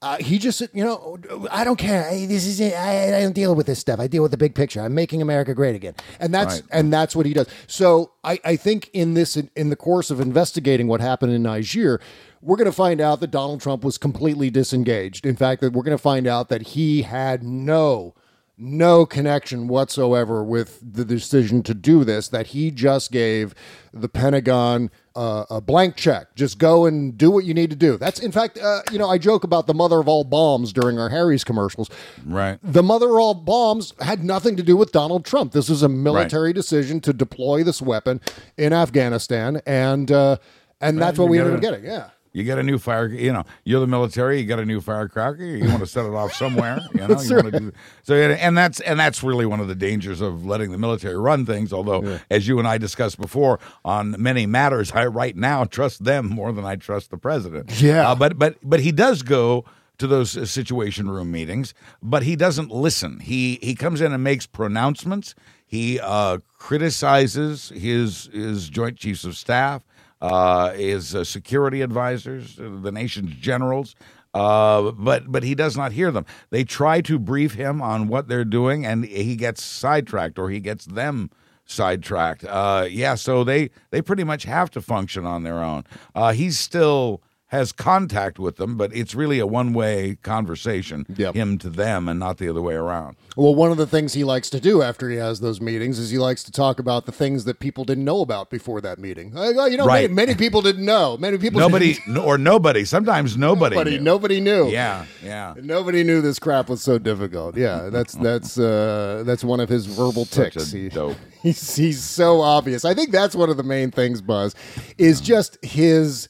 Uh, he just, you know, I don't care. I, this is I, I don't deal with this stuff. I deal with the big picture. I'm making America great again. And that's right. and that's what he does. So I, I think in this in the course of investigating what happened in Niger, we're going to find out that Donald Trump was completely disengaged. In fact, that we're going to find out that he had no No connection whatsoever with the decision to do this, that he just gave the Pentagon uh, a blank check. Just go and do what you need to do. That's, in fact, uh, you know, I joke about the mother of all bombs during our Harry's commercials. Right. The mother of all bombs had nothing to do with Donald Trump. This was a military right. decision to deploy this weapon in Afghanistan, and uh, and well, that's what we ended up getting, yeah. You got a new fire, you know, you're the military, you got a new firecracker, you want to set it off somewhere, you know, you right. want to do, so, and that's, and that's really one of the dangers of letting the military run things, although, yeah. as you and I discussed before, on many matters, I right now trust them more than I trust the president. Yeah. Uh, but, but, but he does go to those uh, Situation Room meetings, but he doesn't listen. He, he comes in and makes pronouncements. He uh, criticizes his, his Joint Chiefs of Staff. Uh, his uh, security advisors, uh, the nation's generals, uh, but but he does not hear them. They try to brief him on what they're doing, and he gets sidetracked, or he gets them sidetracked. Uh, yeah, so they, they pretty much have to function on their own. Uh, he's still... has contact with them, but it's really a one-way conversation, yep. him to them and not the other way around. Well, one of the things he likes to do after he has those meetings is he likes to talk about the things that people didn't know about before that meeting. Like, oh, you know, right. many, many people didn't know. Many people Nobody didn't. or nobody. Sometimes nobody Nobody knew. Nobody knew. Yeah, yeah. Nobody knew this crap was so difficult. Yeah, that's that's uh, that's one of his verbal ticks. He, dope. He's, he's so obvious. I think that's one of the main things, Buzz, is just his...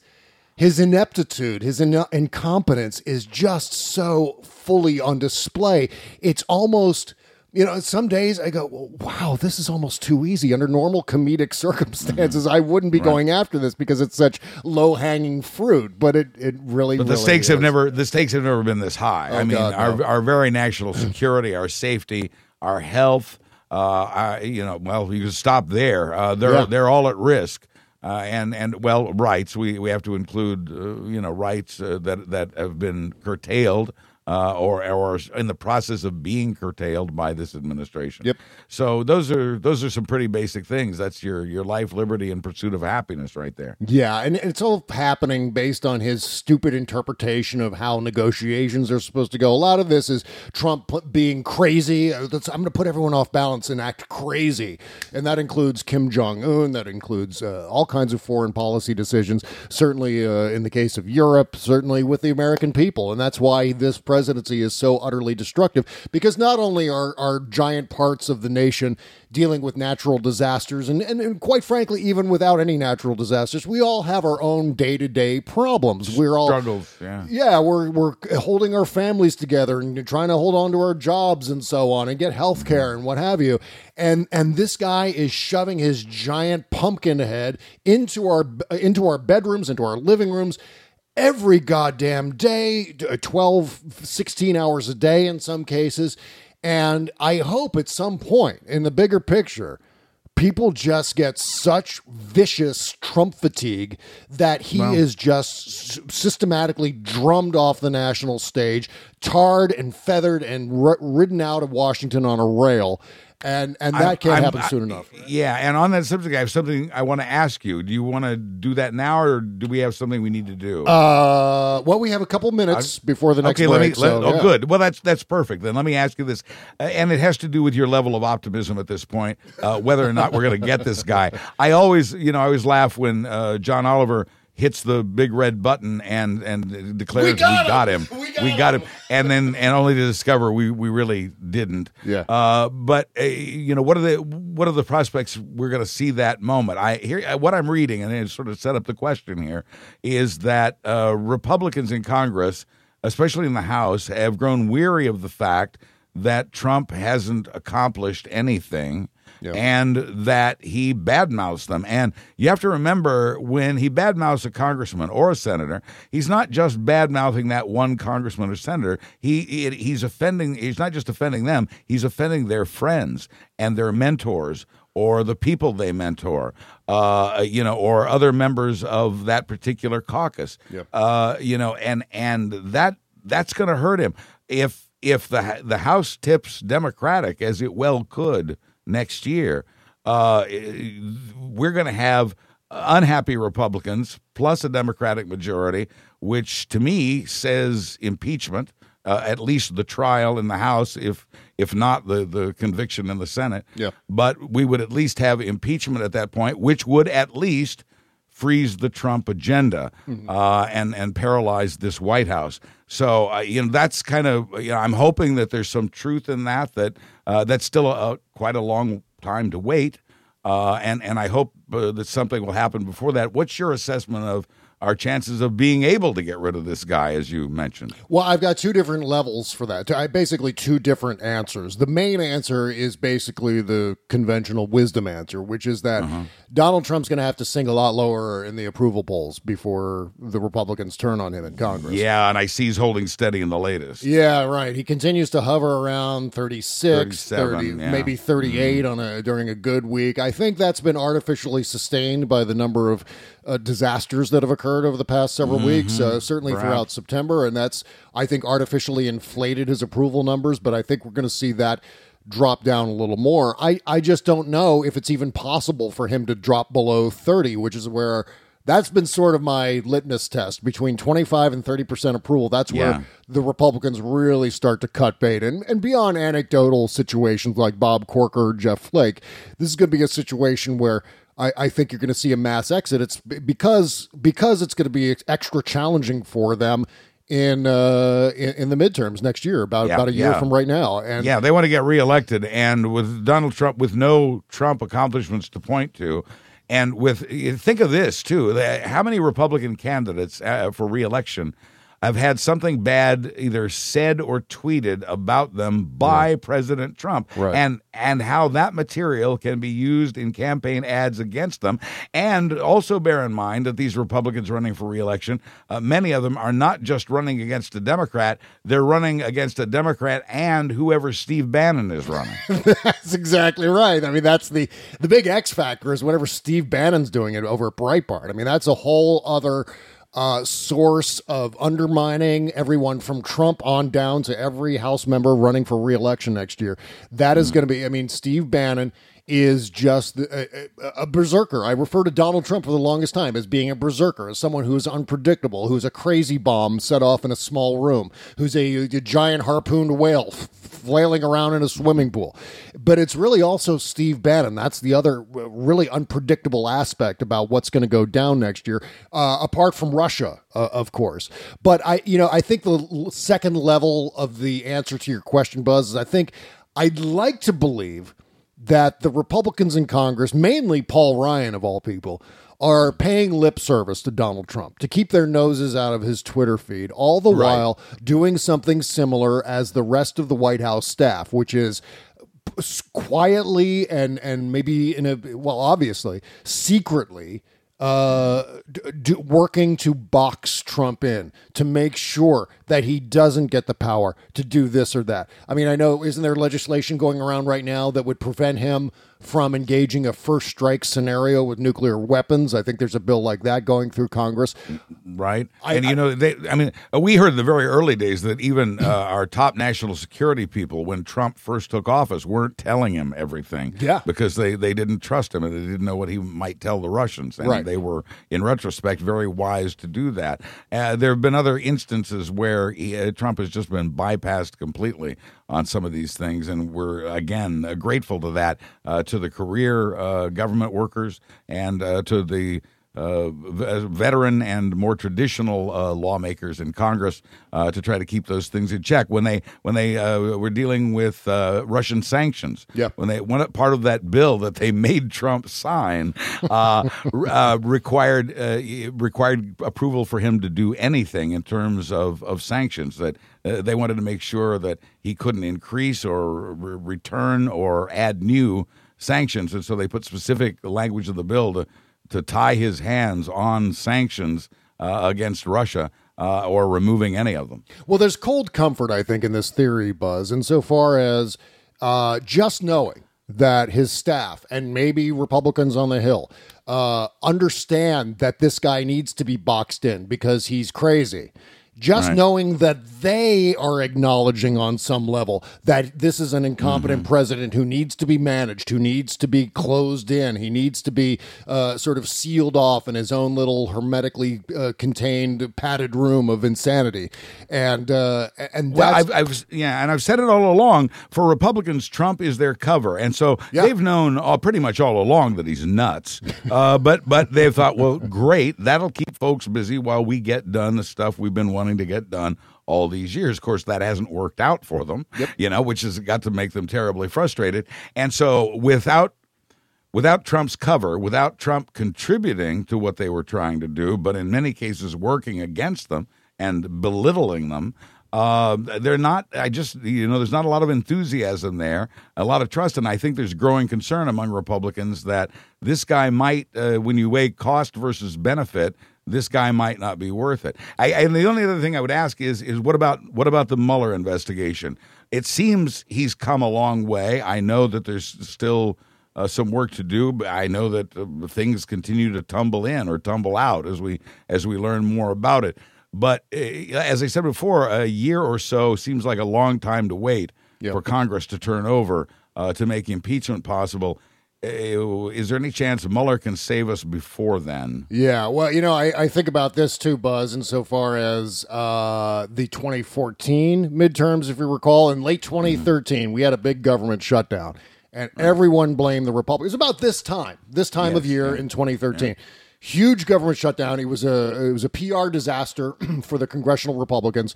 His ineptitude, his in- incompetence is just so fully on display. It's almost, you know, some days I go, well, wow, this is almost too easy. Under normal comedic circumstances, I wouldn't be right. going after this because it's such low-hanging fruit. But it, it really, but the really stakes is. have never the stakes have never been this high. Oh, I mean, God, our no. our very national security, our safety, our health. Uh, our, you know, well, you can stop there. Uh, they're yeah. they're all at risk. Uh, and, and well, rights, we, we have to include, uh, you know, rights uh, that, that have been curtailed uh, or or in the process of being curtailed by this administration. Yep. So those are those are some pretty basic things. That's your, your life, liberty, and pursuit of happiness right there. Yeah, and it's all happening based on his stupid interpretation of how negotiations are supposed to go. A lot of this is Trump being crazy. I'm going to put everyone off balance and act crazy. And that includes Kim Jong-un. That includes uh, all kinds of foreign policy decisions, certainly uh, in the case of Europe, certainly with the American people. And that's why this president presidency is so utterly destructive, because not only are, are giant parts of the nation dealing with natural disasters, and, and, and quite frankly, even without any natural disasters, we all have our own day-to-day problems. We're all struggles, yeah. Yeah, we're we're holding our families together and trying to hold on to our jobs and so on, and get health care and what have you. And and this guy is shoving his giant pumpkin head into our into our bedrooms, into our living rooms. Every goddamn day, twelve, sixteen hours a day in some cases. And I hope at some point in the bigger picture, people just get such vicious Trump fatigue that he wow. is just s- systematically drummed off the national stage, tarred and feathered and r- ridden out of Washington on a rail. And and that can't I'm, happen I'm, soon I, enough. Yeah, and on that subject, I have something I want to ask you. Do you want to do that now, or do we have something we need to do? Uh, well, we have a couple minutes I'm, before the next okay, break. Let me, so, let, oh, yeah. good. Well, that's that's perfect. Then let me ask you this, uh, and it has to do with your level of optimism at this point, uh, whether or not we're going to get this guy. I always, you know, I always laugh when uh, John Oliver hits the big red button and and declares we got, we got him. him. We got, we got him. him. And then and only to discover we, we really didn't. Yeah. Uh, but uh, you know, what are the what are the prospects we're going to see that moment? I hear what I'm reading, and it sort of set up the question here, is that uh, Republicans in Congress, especially in the House, have grown weary of the fact that Trump hasn't accomplished anything. Yeah. And that he badmouths them. And you have to remember, when he badmouths a congressman or a senator, he's not just badmouthing that one congressman or senator. He, he he's offending. He's not just offending them. He's offending their friends and their mentors, or the people they mentor, uh, you know, or other members of that particular caucus. Yeah. Uh, you know, and and that that's going to hurt him if if the the House tips Democratic, as it well could. Next year, uh, we're going to have unhappy Republicans plus a Democratic majority, which to me says impeachment, uh, at least the trial in the House, if if not the, the conviction in the Senate. Yeah. But we would at least have impeachment at that point, which would at least freeze the Trump agenda mm-hmm. uh, and and paralyze this White House. So uh, you know that's kind of you know I'm hoping that there's some truth in that that uh, that's still a, a, quite a long time to wait, uh, and and I hope uh, that something will happen before that. What's your assessment of our chances of being able to get rid of this guy, as you mentioned? Well, I've got two different levels for that. I basically two different answers. The main answer is basically the conventional wisdom answer, which is that uh-huh. Donald Trump's going to have to sink a lot lower in the approval polls before the Republicans turn on him in Congress. Yeah, and I see he's holding steady in the latest. Yeah, right. He continues to hover around thirty-six, thirty, yeah. maybe thirty-eight mm-hmm. on a during a good week. I think that's been artificially sustained by the number of uh, disasters that have occurred over the past several mm-hmm. weeks, uh, certainly right. throughout September, and that's, I think, artificially inflated his approval numbers, but I think we're going to see that drop down a little more. I, I just don't know if it's even possible for him to drop below thirty, which is where That's been sort of my litmus test. Between twenty-five and thirty percent approval, that's where yeah. the Republicans really start to cut bait. And, and beyond anecdotal situations like Bob Corker or Jeff Flake, this is going to be a situation where I, I think you're going to see a mass exit. It's because because it's going to be extra challenging for them in uh, in, in the midterms next year, about yeah, about a year yeah. from right now. And yeah, they want to get reelected. And with Donald Trump, with no Trump accomplishments to point to, and with think of this, too, how many Republican candidates uh, for reelection have had something bad either said or tweeted about them by right. President Trump, right. and and how that material can be used in campaign ads against them. And also bear in mind that these Republicans running for re-election, uh, many of them are not just running against a Democrat, they're running against a Democrat and whoever Steve Bannon is running. That's exactly right. I mean, that's the, the big X factor is whatever Steve Bannon's doing it over at Breitbart. I mean, that's a whole other... Uh, source of undermining everyone from Trump on down to every House member running for re-election next year. That is going to be, I mean, Steve Bannon is just a, a, a berserker. I refer to Donald Trump for the longest time as being a berserker, as someone who's unpredictable, who's a crazy bomb set off in a small room, who's a, a giant harpooned whale flailing around in a swimming pool. But it's really also Steve Bannon. That's the other really unpredictable aspect about what's going to go down next year, uh, apart from Russia, uh, of course. But I, you know, I think the second level of the answer to your question, Buzz, is I think I'd like to believe that the Republicans in Congress, mainly Paul Ryan of all people, are paying lip service to Donald Trump to keep their noses out of his Twitter feed, all the right. while doing something similar as the rest of the White House staff, which is quietly and and maybe in a well, obviously secretly uh, do, working to box Trump in to make sure that he doesn't get the power to do this or that. I mean, I know, isn't there legislation going around right now that would prevent him from engaging a first strike scenario with nuclear weapons? I think there's a bill like that going through Congress. Right. I, and, you I, know, they, I mean, we heard in the very early days that even uh, our top national security people, when Trump first took office, weren't telling him everything. Yeah. Because they, they didn't trust him and they didn't know what he might tell the Russians. And right. they were, in retrospect, very wise to do that. Uh, there have been other instances where he, uh, Trump has just been bypassed completely on some of these things, and we're, again, uh, grateful to that, uh, to the career uh, government workers and uh, to the uh, v- veteran and more traditional uh, lawmakers in Congress uh, to try to keep those things in check. When they when they uh, were dealing with uh, Russian sanctions, yeah. when they one part of that bill that they made Trump sign uh, uh, required uh, required approval for him to do anything in terms of, of sanctions that. Uh, they wanted to make sure that he couldn't increase or re- return or add new sanctions. And so they put specific language of the bill to, to tie his hands on sanctions uh, against Russia uh, or removing any of them. Well, there's cold comfort, I think, in this theory, Buzz, insofar as uh, just knowing that his staff and maybe Republicans on the Hill uh, understand that this guy needs to be boxed in because he's crazy. Just right. knowing that they are acknowledging on some level that this is an incompetent mm-hmm. president who needs to be managed, who needs to be closed in, he needs to be uh, sort of sealed off in his own little hermetically uh, contained padded room of insanity. And uh, and that's... Well, I've, I've, yeah, and I've said it all along. For Republicans, Trump is their cover, and so yeah. they've known all, pretty much all along that he's nuts. uh, but but they've thought, well, great, that'll keep folks busy while we get done the stuff we've been wanting. to get done all these years. Of course, that hasn't worked out for them, yep. you know, which has got to make them terribly frustrated. And so without without Trump's cover, without Trump contributing to what they were trying to do, but in many cases working against them and belittling them, uh, they're not, I just, you know, there's not a lot of enthusiasm there, a lot of trust. And I think there's growing concern among Republicans that this guy might, uh, when you weigh cost versus benefit, this guy might not be worth it. I, and the only other thing I would ask is, is what about what about the Mueller investigation? It seems he's come a long way. I know that there's still uh, some work to do, but I know that uh, things continue to tumble in or tumble out as we as we learn more about it. But uh, as I said before, a year or so seems like a long time to wait yep. for Congress to turn over uh, to make impeachment possible. Is there any chance Mueller can save us before then? Yeah, well, you know, I, I think about this too, Buzz, insofar as uh, the twenty fourteen midterms, if you recall, in late twenty thirteen, mm. we had a big government shutdown, and right. everyone blamed the Republicans. It was about this time, this time yes, of year right. in twenty thirteen. Right. Huge government shutdown. It was a it was a P R disaster for the congressional Republicans,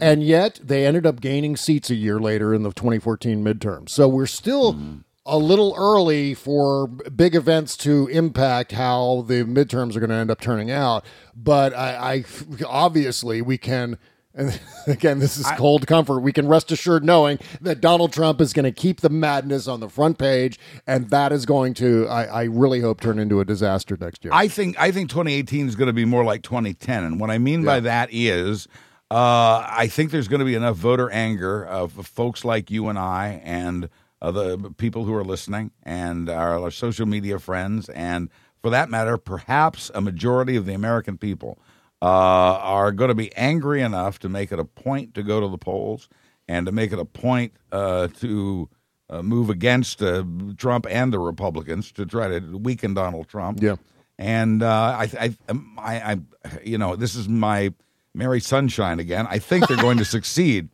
and yet they ended up gaining seats a year later in the twenty fourteen midterms. So we're still... Mm. a little early for big events to impact how the midterms are going to end up turning out. But I, I obviously we can, and again, this is I, cold comfort. We can rest assured knowing that Donald Trump is going to keep the madness on the front page. And that is going to, I, I really hope, turn into a disaster next year. I think, I think twenty eighteen is going to be more like twenty ten. And what I mean yeah. by that is, uh, I think there's going to be enough voter anger of folks like you and I, and Uh, the people who are listening and our, our social media friends, and for that matter, perhaps a majority of the American people uh, are going to be angry enough to make it a point to go to the polls and to make it a point uh, to uh, move against uh, Trump and the Republicans to try to weaken Donald Trump. Yeah, and uh, I, I, I, I, you know, this is my merry sunshine again. I think they're going to succeed.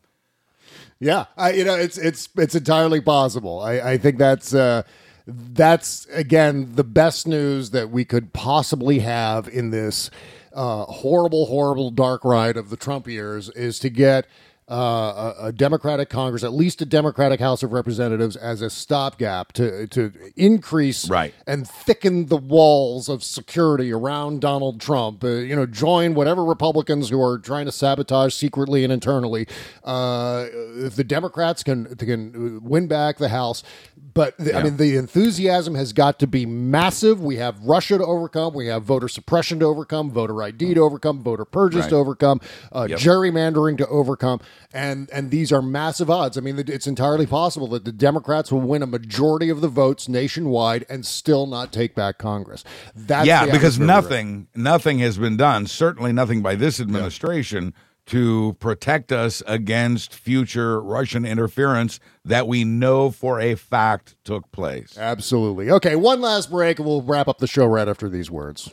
Yeah, I, you know, it's it's it's entirely possible. I, I think that's uh, that's, again, the best news that we could possibly have in this uh, horrible, horrible dark ride of the Trump years, is to get uh, a, a Democratic Congress, at least a Democratic House of Representatives, as a stopgap to to increase right. and thicken the walls of security around Donald Trump. Uh, you know, join whatever Republicans who are trying to sabotage secretly and internally. Uh, if the Democrats can can win back the House, but the, yeah. I mean, the enthusiasm has got to be massive. We have Russia to overcome. We have voter suppression to overcome. Voter I D to overcome. Voter purges right. to overcome. Uh, yep. Gerrymandering to overcome. And and these are massive odds. I mean, it's entirely possible that the Democrats will win a majority of the votes nationwide and still not take back Congress. That's yeah, because nothing, nothing has been done, certainly nothing by this administration, yeah. to protect us against future Russian interference that we know for a fact took place. Absolutely. Okay, one last break, and we'll wrap up the show right after these words.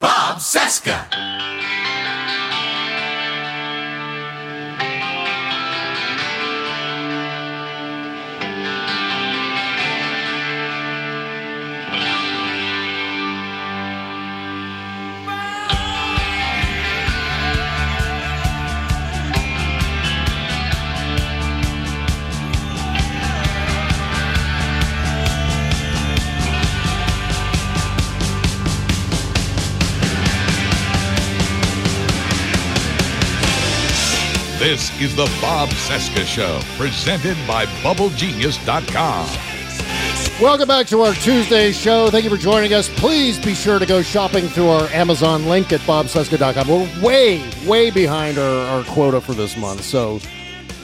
Bob Cesca. This is The Bob Cesca Show, presented by Bubble Genius dot com. Welcome back to our Tuesday show. Thank you for joining us. Please be sure to go shopping through our Amazon link at Bob Cesca dot com. We're way, way behind our, our quota for this month, so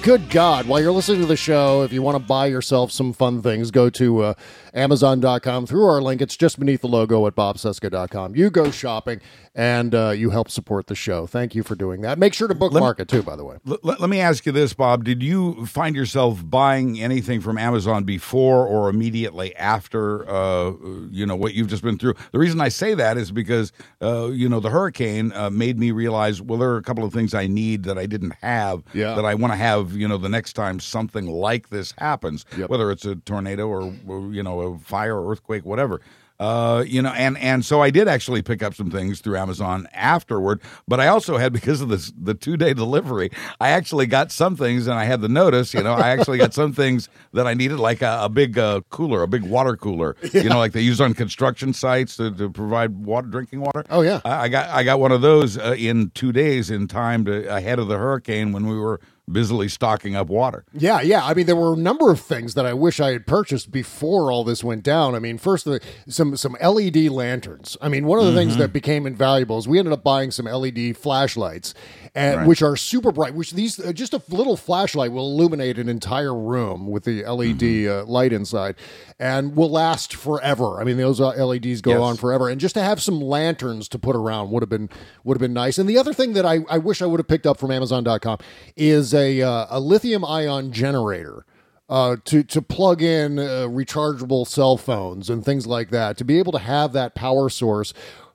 good God. While you're listening to the show, if you want to buy yourself some fun things, go to uh, Amazon dot com through our link. It's just beneath the logo at Bob Cesca dot com. You go shopping, and uh, you help support the show. Thank you for doing that. Make sure to bookmark it, too, by the way. Let, let me ask you this, Bob. Did you find yourself buying anything from Amazon before or immediately after, uh, you know, what you've just been through? The reason I say that is because, uh, you know, the hurricane uh, made me realize, well, there are a couple of things I need that I didn't have yeah. that I want to have, you know, the next time something like this happens, yep. whether it's a tornado or, you know, a fire, earthquake, whatever. Uh, you know, and, and so I did actually pick up some things through Amazon afterward, but I also had, because of this, the two day delivery, I actually got some things and I had the notice, you know, I actually got some things that I needed, like a, a big, uh, cooler, a big water cooler, yeah. you know, like they use on construction sites to, to provide water, drinking water. Oh yeah. I, I got, I got one of those uh, in two days in time to ahead of the hurricane when we were busily stocking up water. Yeah, yeah. I mean, there were a number of things that I wish I had purchased before all this went down. I mean, first, the, some some L E D lanterns. I mean, one of the mm-hmm. things that became invaluable is we ended up buying some L E D flashlights, and right. which are super bright, which these uh, just a little flashlight will illuminate an entire room with the L E D mm-hmm. uh, light inside, and will last forever. I mean, those L E Ds go yes. on forever. And just to have some lanterns to put around would have been would have been nice. And the other thing that I, I wish I would have picked up from Amazon dot com is A, uh, a lithium-ion generator uh, to to plug in uh, rechargeable cell phones and things like that, to be able to have that power source.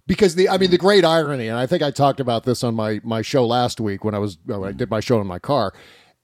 Because the I mean the great irony, and I think I talked about this on my my show last week when I was when I did my show in my car.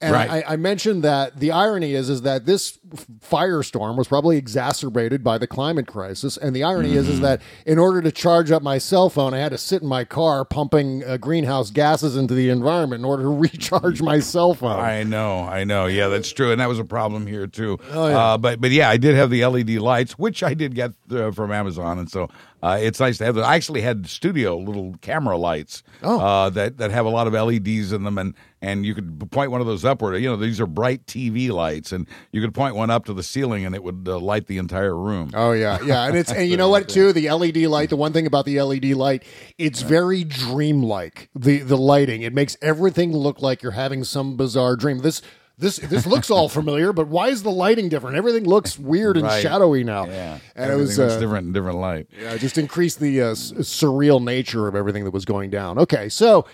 And right. I, I mentioned that the irony is is that this firestorm was probably exacerbated by the climate crisis. And the irony mm-hmm. is is that in order to charge up my cell phone, I had to sit in my car pumping uh, greenhouse gases into the environment in order to recharge my cell phone. I know, I know. Yeah, that's true. And that was a problem here, too. Oh, yeah. Uh, but, but, yeah, I did have the L E D lights, which I did get uh, from Amazon. And so... Uh, it's nice to have them. I actually had studio little camera lights oh. uh, that, that have a lot of L E Ds in them, and, and you could point one of those upward. You know, these are bright T V lights, and you could point one up to the ceiling, and it would uh, light the entire room. Oh, yeah, yeah. And it's and you know what, too? The L E D light, the one thing about the L E D light, it's yeah. very dreamlike, the, the lighting. It makes everything look like you're having some bizarre dream. This... This this looks all familiar, but why is the lighting different? Everything looks weird and right. shadowy now. Yeah, and everything it was looks uh, different, different light. Yeah, just increased the uh, s- surreal nature of everything that was going down. Okay, so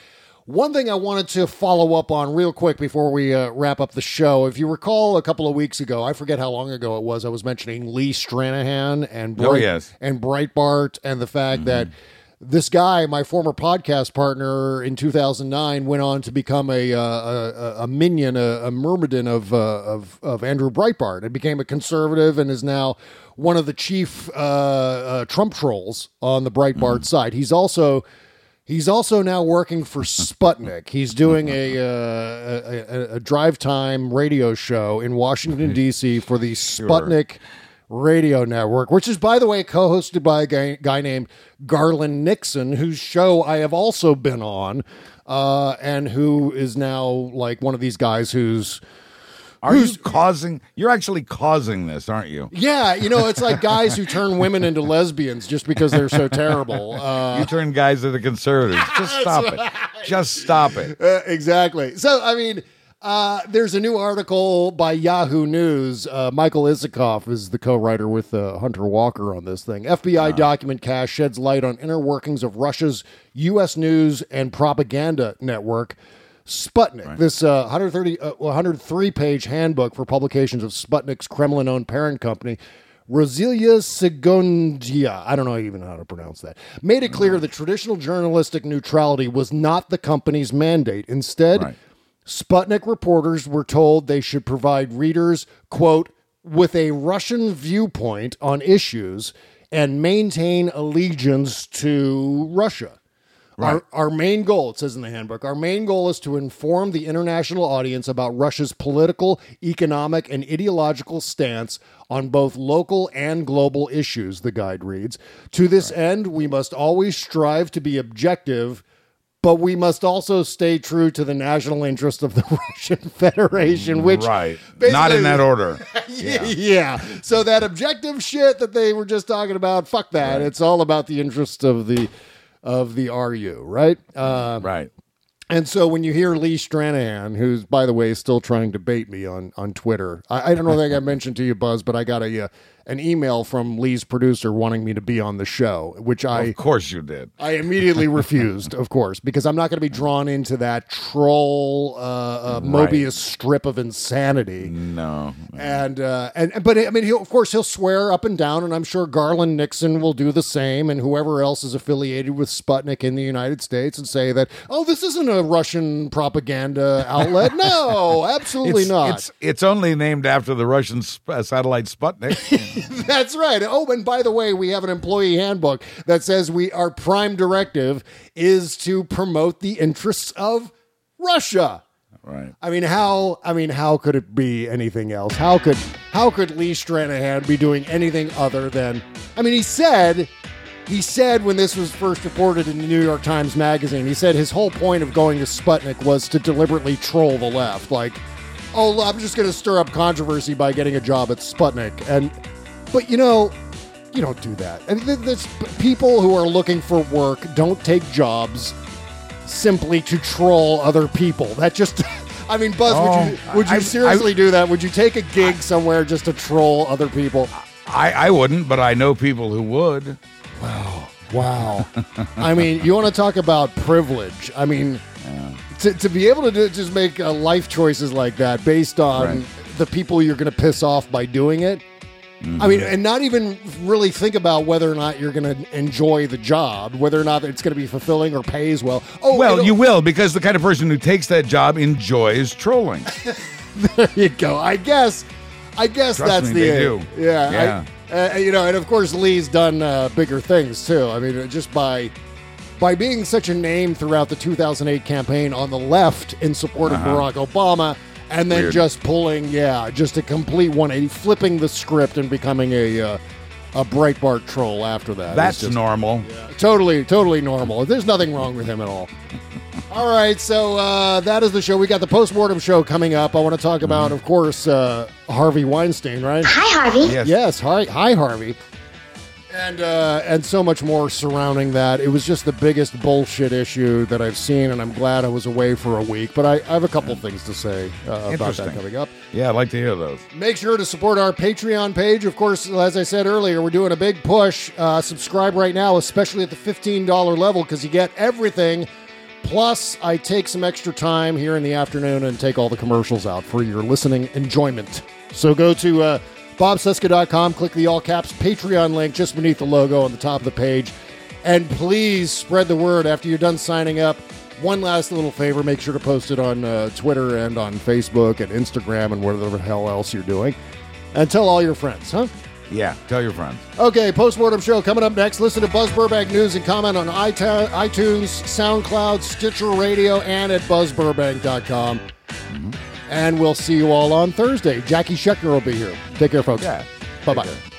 one thing I wanted to follow up on real quick before we uh, wrap up the show. If you recall, a couple of weeks ago, I forget how long ago it was, I was mentioning Lee Stranahan and Bright- oh, yes. and Breitbart, and the fact mm-hmm. that this guy, my former podcast partner in two thousand nine, went on to become a uh, a, a minion, a, a myrmidon of, uh, of of Andrew Breitbart, and became a conservative and is now one of the chief uh, uh, Trump trolls on the Breitbart mm-hmm. side. He's also he's also now working for Sputnik. He's doing a, uh, a, a drive time radio show in Washington, D C for the Sputnik. Sure. Radio Network, which is, by the way, co-hosted by a guy, guy named Garland Nixon, whose show I have also been on, uh, and who is now like one of these guys who's... Are you causing... You're actually causing this, aren't you? Yeah, you know, it's like guys who turn women into lesbians just because they're so terrible. Uh, you turn guys into conservatives. Just stop it. Just stop it. Uh, exactly. So, I mean... Uh, there's a new article by Yahoo News. Uh, Michael Isikoff is the co-writer with uh, Hunter Walker on this thing. F B I uh. document cache sheds light on inner workings of Russia's U S news and propaganda network, Sputnik. Right. This uh, one hundred thirty, uh, one hundred three-page handbook for publications of Sputnik's Kremlin-owned parent company, Rossiya Segondia, I don't know even how to pronounce that, made it clear that traditional journalistic neutrality was not the company's mandate. Instead... Right. Sputnik reporters were told they should provide readers, quote, with a Russian viewpoint on issues and maintain allegiance to Russia. Right. Our, our main goal, it says in the handbook, our main goal is to inform the international audience about Russia's political, economic, and ideological stance on both local and global issues, the guide reads. To this right. end, we must always strive to be objective, but we must also stay true to the national interest of the Russian Federation, which... Right. Not in that order. yeah. yeah. So that objective shit that they were just talking about, fuck that. Right. It's all about the interest of the of the R U, right? Uh, right. And so when you hear Lee Stranahan, who's, by the way, still trying to bait me on, on Twitter, I, I don't know if I mentioned to you, Buzz, but I got a, an email from Lee's producer wanting me to be on the show, which I... Of course you did. I immediately refused, of course, because I'm not going to be drawn into that troll uh, uh, right. Mobius strip of insanity. No. And, uh, and but, I mean, he'll, of course, he'll swear up and down, and I'm sure Garland Nixon will do the same, and whoever else is affiliated with Sputnik in the United States, and say that, oh, this isn't a Russian propaganda outlet. No, absolutely it's, not. It's, it's only named after the Russian sp- satellite Sputnik. That's right. Oh, and by the way, we have an employee handbook that says we our prime directive is to promote the interests of Russia. Right. I mean, how I mean, how could it be anything else? How could how could Lee Stranahan be doing anything other than I mean, he said he said when this was first reported in the New York Times Magazine, he said his whole point of going to Sputnik was to deliberately troll the left. Like, oh, I'm just going to stir up controversy by getting a job at Sputnik. And But, you know, you don't do that. I mean, there's people who are looking for work don't take jobs simply to troll other people. That just, I mean, Buzz, oh, would you, would you I, seriously I, do that? Would you take a gig I, somewhere just to troll other people? I, I wouldn't, but I know people who would. Wow. Wow. I mean, you want to talk about privilege. I mean, yeah. to, to be able to do, just make uh, life choices like that based on right. the people you're going to piss off by doing it. Mm-hmm. I mean, and not even really think about whether or not you're going to enjoy the job, whether or not it's going to be fulfilling or pays well. Oh, well, you will, because the kind of person who takes that job enjoys trolling. There you go. I guess, I guess Trust that's me, the they end. Do. Yeah, yeah. I, uh, you know, and of course, Lee's done uh, bigger things too. I mean, just by by being such a name throughout the two thousand eight campaign on the left in support uh-huh. of Barack Obama. And then Weird. just pulling, yeah, just a complete one eighty, flipping the script and becoming a uh, a Breitbart troll after that. That's just normal. Yeah, totally, totally normal. There's nothing wrong with him at all. All right, so uh, that is the show. We got the postmortem show coming up. I want to talk about, of course, uh, Harvey Weinstein, right? Hi, Harvey. Yes, yes hi, hi, Harvey. And uh, and so much more surrounding that. It was just the biggest bullshit issue that I've seen, and I'm glad I was away for a week. But I, I have a couple things to say uh, about that coming up. Yeah, I'd like to hear those. Make sure to support our Patreon page. Of course, as I said earlier, we're doing a big push. Uh, subscribe right now, especially at the fifteen dollars level, because you get everything. Plus, I take some extra time here in the afternoon and take all the commercials out for your listening enjoyment. So go to... Uh, Bob Cesca dot com, click the all caps Patreon link just beneath the logo on the top of the page. And please spread the word after you're done signing up. One last little favor, make sure to post it on uh, Twitter and on Facebook and Instagram and whatever the hell else you're doing. And tell all your friends, huh? Yeah, tell your friends. Okay, postmortem show coming up next. Listen to Buzz Burbank News and comment on iTunes, SoundCloud, Stitcher Radio, and at Buzz Burbank dot com. Mm-hmm. And we'll see you all on Thursday. Jackie Schechter will be here. Take care, folks. Yeah. Bye-bye.